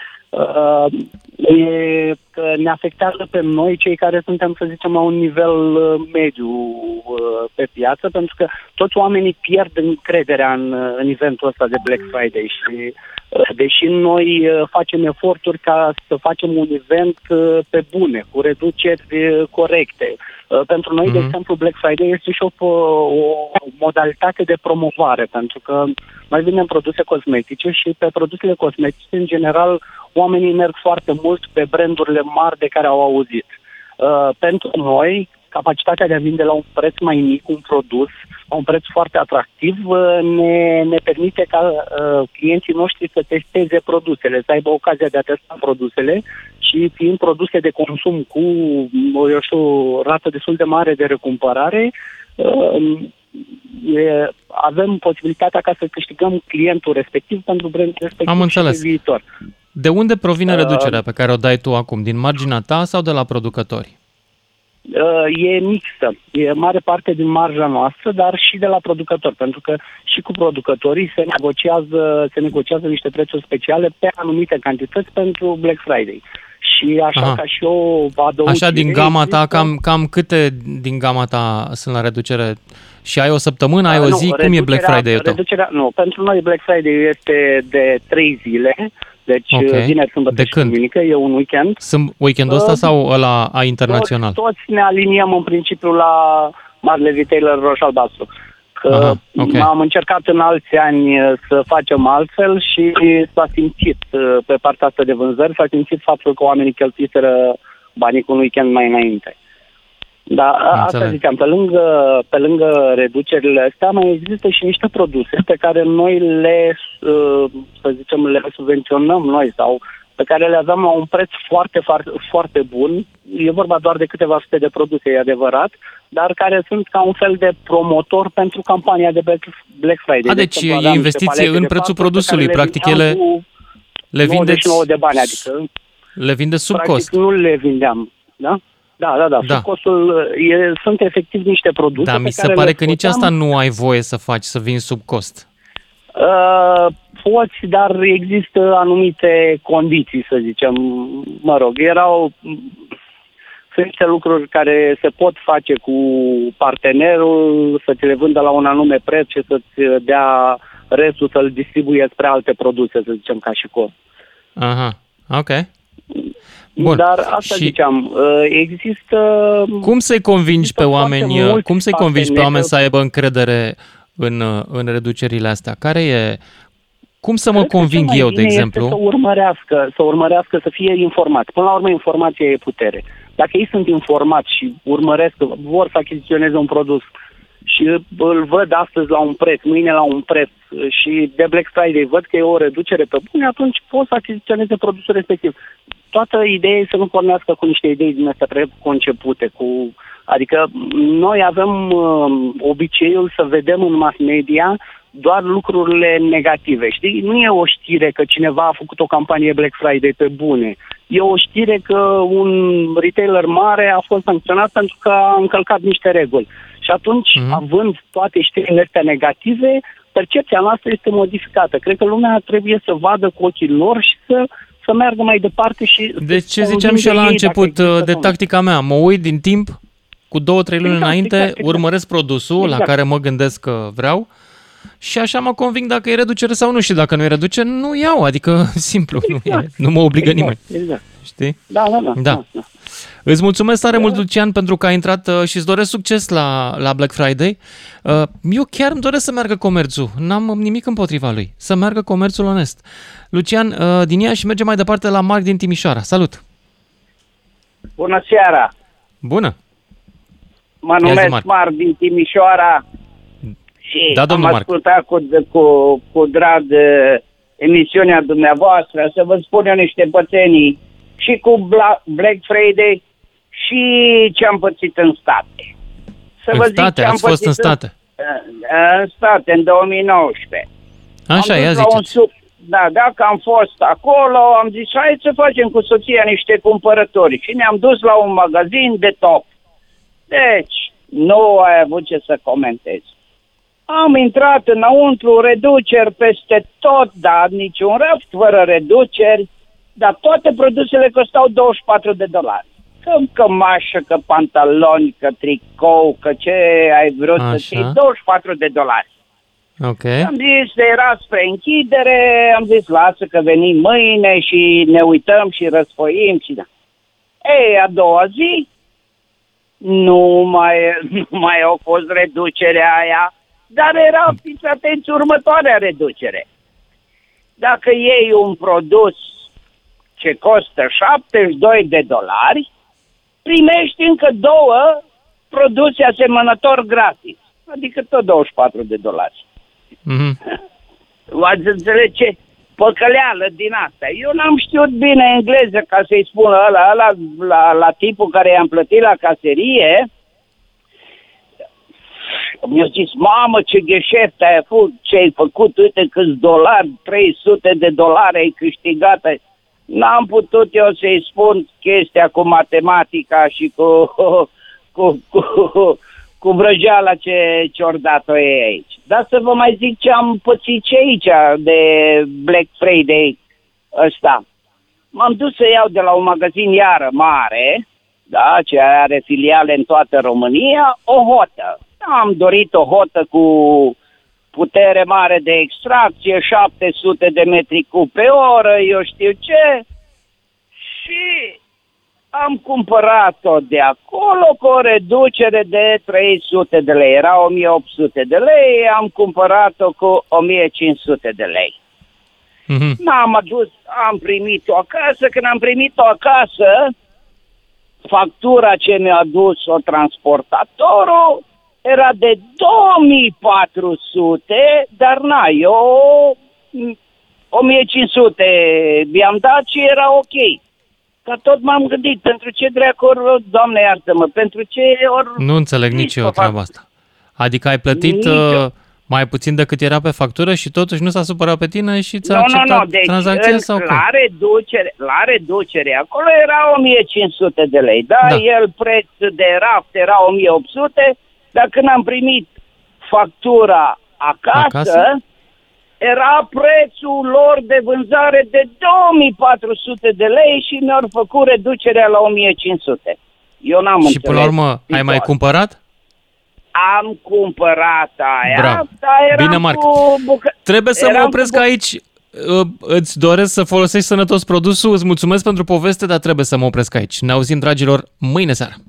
e că ne afectează pe noi, cei care suntem, să zicem, la un nivel mediu pe piață, pentru că toți oamenii pierd încrederea în, în eventul ăsta de Black Friday și... Deși noi facem eforturi ca să facem un event pe bune, cu reduceri corecte. Pentru noi, mm-hmm. de exemplu, Black Friday este și o, o modalitate de promovare, pentru că noi vindem produse cosmetice și pe produsele cosmetice, în general, oamenii merg foarte mult pe brandurile mari de care au auzit. Pentru noi, capacitatea de a vinde la un preț mai mic un produs, la un preț foarte atractiv, ne, ne permite ca uh, clienții noștri să testeze produsele, să aibă ocazia de a testa produsele și fiind produse de consum cu, eu știu, o rată destul de mare de recumpărare, uh, e, avem posibilitatea ca să câștigăm clientul respectiv pentru brandul respectiv. Am înțeles. Și pe viitor. De unde provine uh, reducerea pe care o dai tu acum? Din marginea ta sau de la producători? E mixtă, e mare parte din marja noastră, dar și de la producători, pentru că și cu producătorii se negociază, se negociază niște prețuri speciale pe anumite cantități pentru Black Friday. Și așa Aha. ca și eu adăugire... Așa din gama ta, cam, cam câte din gama ta sunt la reducere? Și ai o săptămână, ai o zi, nu, cum e Black Friday-ul tău? Nu, pentru noi Black Friday este de trei zile. Deci okay. vineri, sâmbătă și duminică, e un weekend. Sunt weekendul ăsta uh, sau ăla a internațional? Toți, toți ne aliniem în principiu la marile retailer roșu-albastru. Că uh-huh. okay. am încercat în alți ani să facem altfel și s-a simțit pe partea asta de vânzări, s-a simțit faptul că oamenii cheltuiseră banii cu un weekend mai înainte. Dar asta ziceam, pe lângă, pe lângă reducerile astea mai există și niște produse pe care noi le, să zicem, le subvenționăm noi sau pe care le aveam la un preț foarte, foarte, foarte bun. E vorba doar de câteva sute de produse, e adevărat, dar care sunt ca un fel de promotor pentru campania de Black Friday. A, deci e investiție în prețul produsului, practic ele le vindeți de bani, adică le vinde sub cost. Nu le vindeam, da? Da, da, da. da. Costul, e, sunt efectiv niște produse. Da, mi se pare că nici asta nu ai voie să faci, să vin sub cost. Uh, poți, dar există anumite condiții, să zicem. Mă rog, erau... Sunt niște lucruri care se pot face cu partenerul, să ți le vândă la un anume preț și să-ți dea restul, să-l distribuie spre alte produse, să zicem, ca și cost. Aha, ok. Bun. Dar asta și ziceam, există... Cum să-i convingi pe oameni, cum să-i convingi pe oameni să aibă încredere în, în reducerile astea? Care e... Cum să mă conving eu, de exemplu? Să urmărească, să urmărească, să fie informați. Până la urmă, informația e putere. Dacă ei sunt informați și urmăresc, vor să achiziționeze un produs și îl văd astăzi la un preț, mâine la un preț și de Black Friday văd că e o reducere pe bune, atunci pot să achiziționeze produsul respectiv. Toată ideea e să nu pornească cu niște idei din astea preconcepute. Cu... Adică noi avem uh, obiceiul să vedem în mass media doar lucrurile negative. Știi? Nu e o știre că cineva a făcut o campanie Black Friday pe bune. E o știre că un retailer mare a fost sancționat pentru că a încălcat niște reguli. Și atunci, mm-hmm. având toate știrile astea negative, percepția noastră este modificată. Cred că lumea trebuie să vadă cu ochii lor și să... să meargă mai departe și... Deci ce ziceam și eu la început de tactica mea, mă uit din timp, cu două, trei luni exact, înainte, exact, exact. urmăresc produsul exact. la care mă gândesc că vreau și așa mă conving dacă e reducere sau nu și dacă nu e reducere, nu iau, adică simplu, exact. nu, e, nu mă obligă exact, nimeni. Exact. Știi? Da, da, da. da. da, da. Îți mulțumesc tare da. mult, Lucian, pentru că ai intrat și îți doresc succes la, la Black Friday. Eu chiar îmi doresc să meargă comerțul, n-am nimic împotriva lui, să meargă comerțul onest. Lucian, din ea și mergem mai departe la Marc din Timișoara. Salut! Bună seara! Bună! Mă numesc Marc din Timișoara și da, am Marc. ascultat cu, cu, cu drag emisiunea dumneavoastră, să vă spun eu niște pățenii și cu Black Friday și ce am pățit în state. Să în vă zic state? Ați fost în state? În, în state, în două mii nouăsprezece. Așa, ia ziceți. Da, dacă am fost acolo, am zis, hai să facem cu soția niște cumpărături. Și ne-am dus la un magazin de top. Deci, nu ai avut ce să comentezi. Am intrat înăuntru, reduceri peste tot, dar niciun raft fără reduceri, dar toate produsele costau douăzeci și patru de dolari. Că cămașă, că pantaloni, că tricou, că ce ai vrut Așa. Să ții, douăzeci și patru de dolari. Okay. Am zis, era spre închidere, am zis, lasă că venim mâine și ne uităm și răsfoim și da. Ei, a doua zi, nu mai, nu mai au fost reducerea aia, dar era, fiți atenți, următoarea reducere. Dacă iei un produs ce costă șaptezeci și doi de dolari, primești încă două produse asemănători gratis, adică tot douăzeci și patru de dolari. Mm-hmm. V-ați înțelege păcăleală din asta. Eu n-am știut bine engleză ca să-i spun ăla, ăla la, la tipul care i-am plătit la caserie. Mi-a zis, mamă, ce gheșeft ai făcut, ce ai făcut, uite câți dolari, trei sute de dolari ai câștigat. N-am putut eu să-i spun chestia cu matematica și cu, cu, cu, cu vrăjeala ce ce-or dat-o ei aici. Dar să vă mai zic ce am pățit ce aici de Black Friday ăsta. M-am dus să iau de la un magazin iară mare, da, ce are filiale în toată România, o hotă. Am dorit o hotă cu putere mare de extracție, șapte sute de metri cub pe oră, eu știu ce. Și am cumpărat-o de acolo cu o reducere de trei sute de lei. Era o mie opt sute de lei, am cumpărat-o cu o mie cinci sute de lei. Mm-hmm. N-am adus, am primit-o acasă. Când am primit-o acasă, factura ce mi-a adus-o transportatorul era de două mii patru sute, dar na, eu o mie cinci sute mi-am dat și era ok. Că tot m-am gândit, pentru ce dreacuri, Doamne iartă-mă, pentru ce ori... Nu înțeleg nici eu treaba asta. Adică ai plătit uh, mai puțin decât era pe factură și totuși nu s-a supărat pe tine și ți-a no, acceptat no, no. Deci, tranzacția în, sau cum? La reducere, la reducere, acolo era o mie cinci sute de lei, da? Da. El preț de raft era o mie opt sute. Dar când am primit factura acasă, acasă, era prețul lor de vânzare de două mii patru sute de lei și mi-au făcut reducerea la o mie cinci sute. Eu n-am și înțeles. Și până la urmă, ai mai cumpărat? Am cumpărat aia. Bravo. Bine, Marc. Bucă... Trebuie să mă opresc cu... aici. Îți doresc să folosești sănătos produsul. Îți mulțumesc pentru poveste, dar trebuie să mă opresc aici. Ne auzim, dragilor, mâine seara.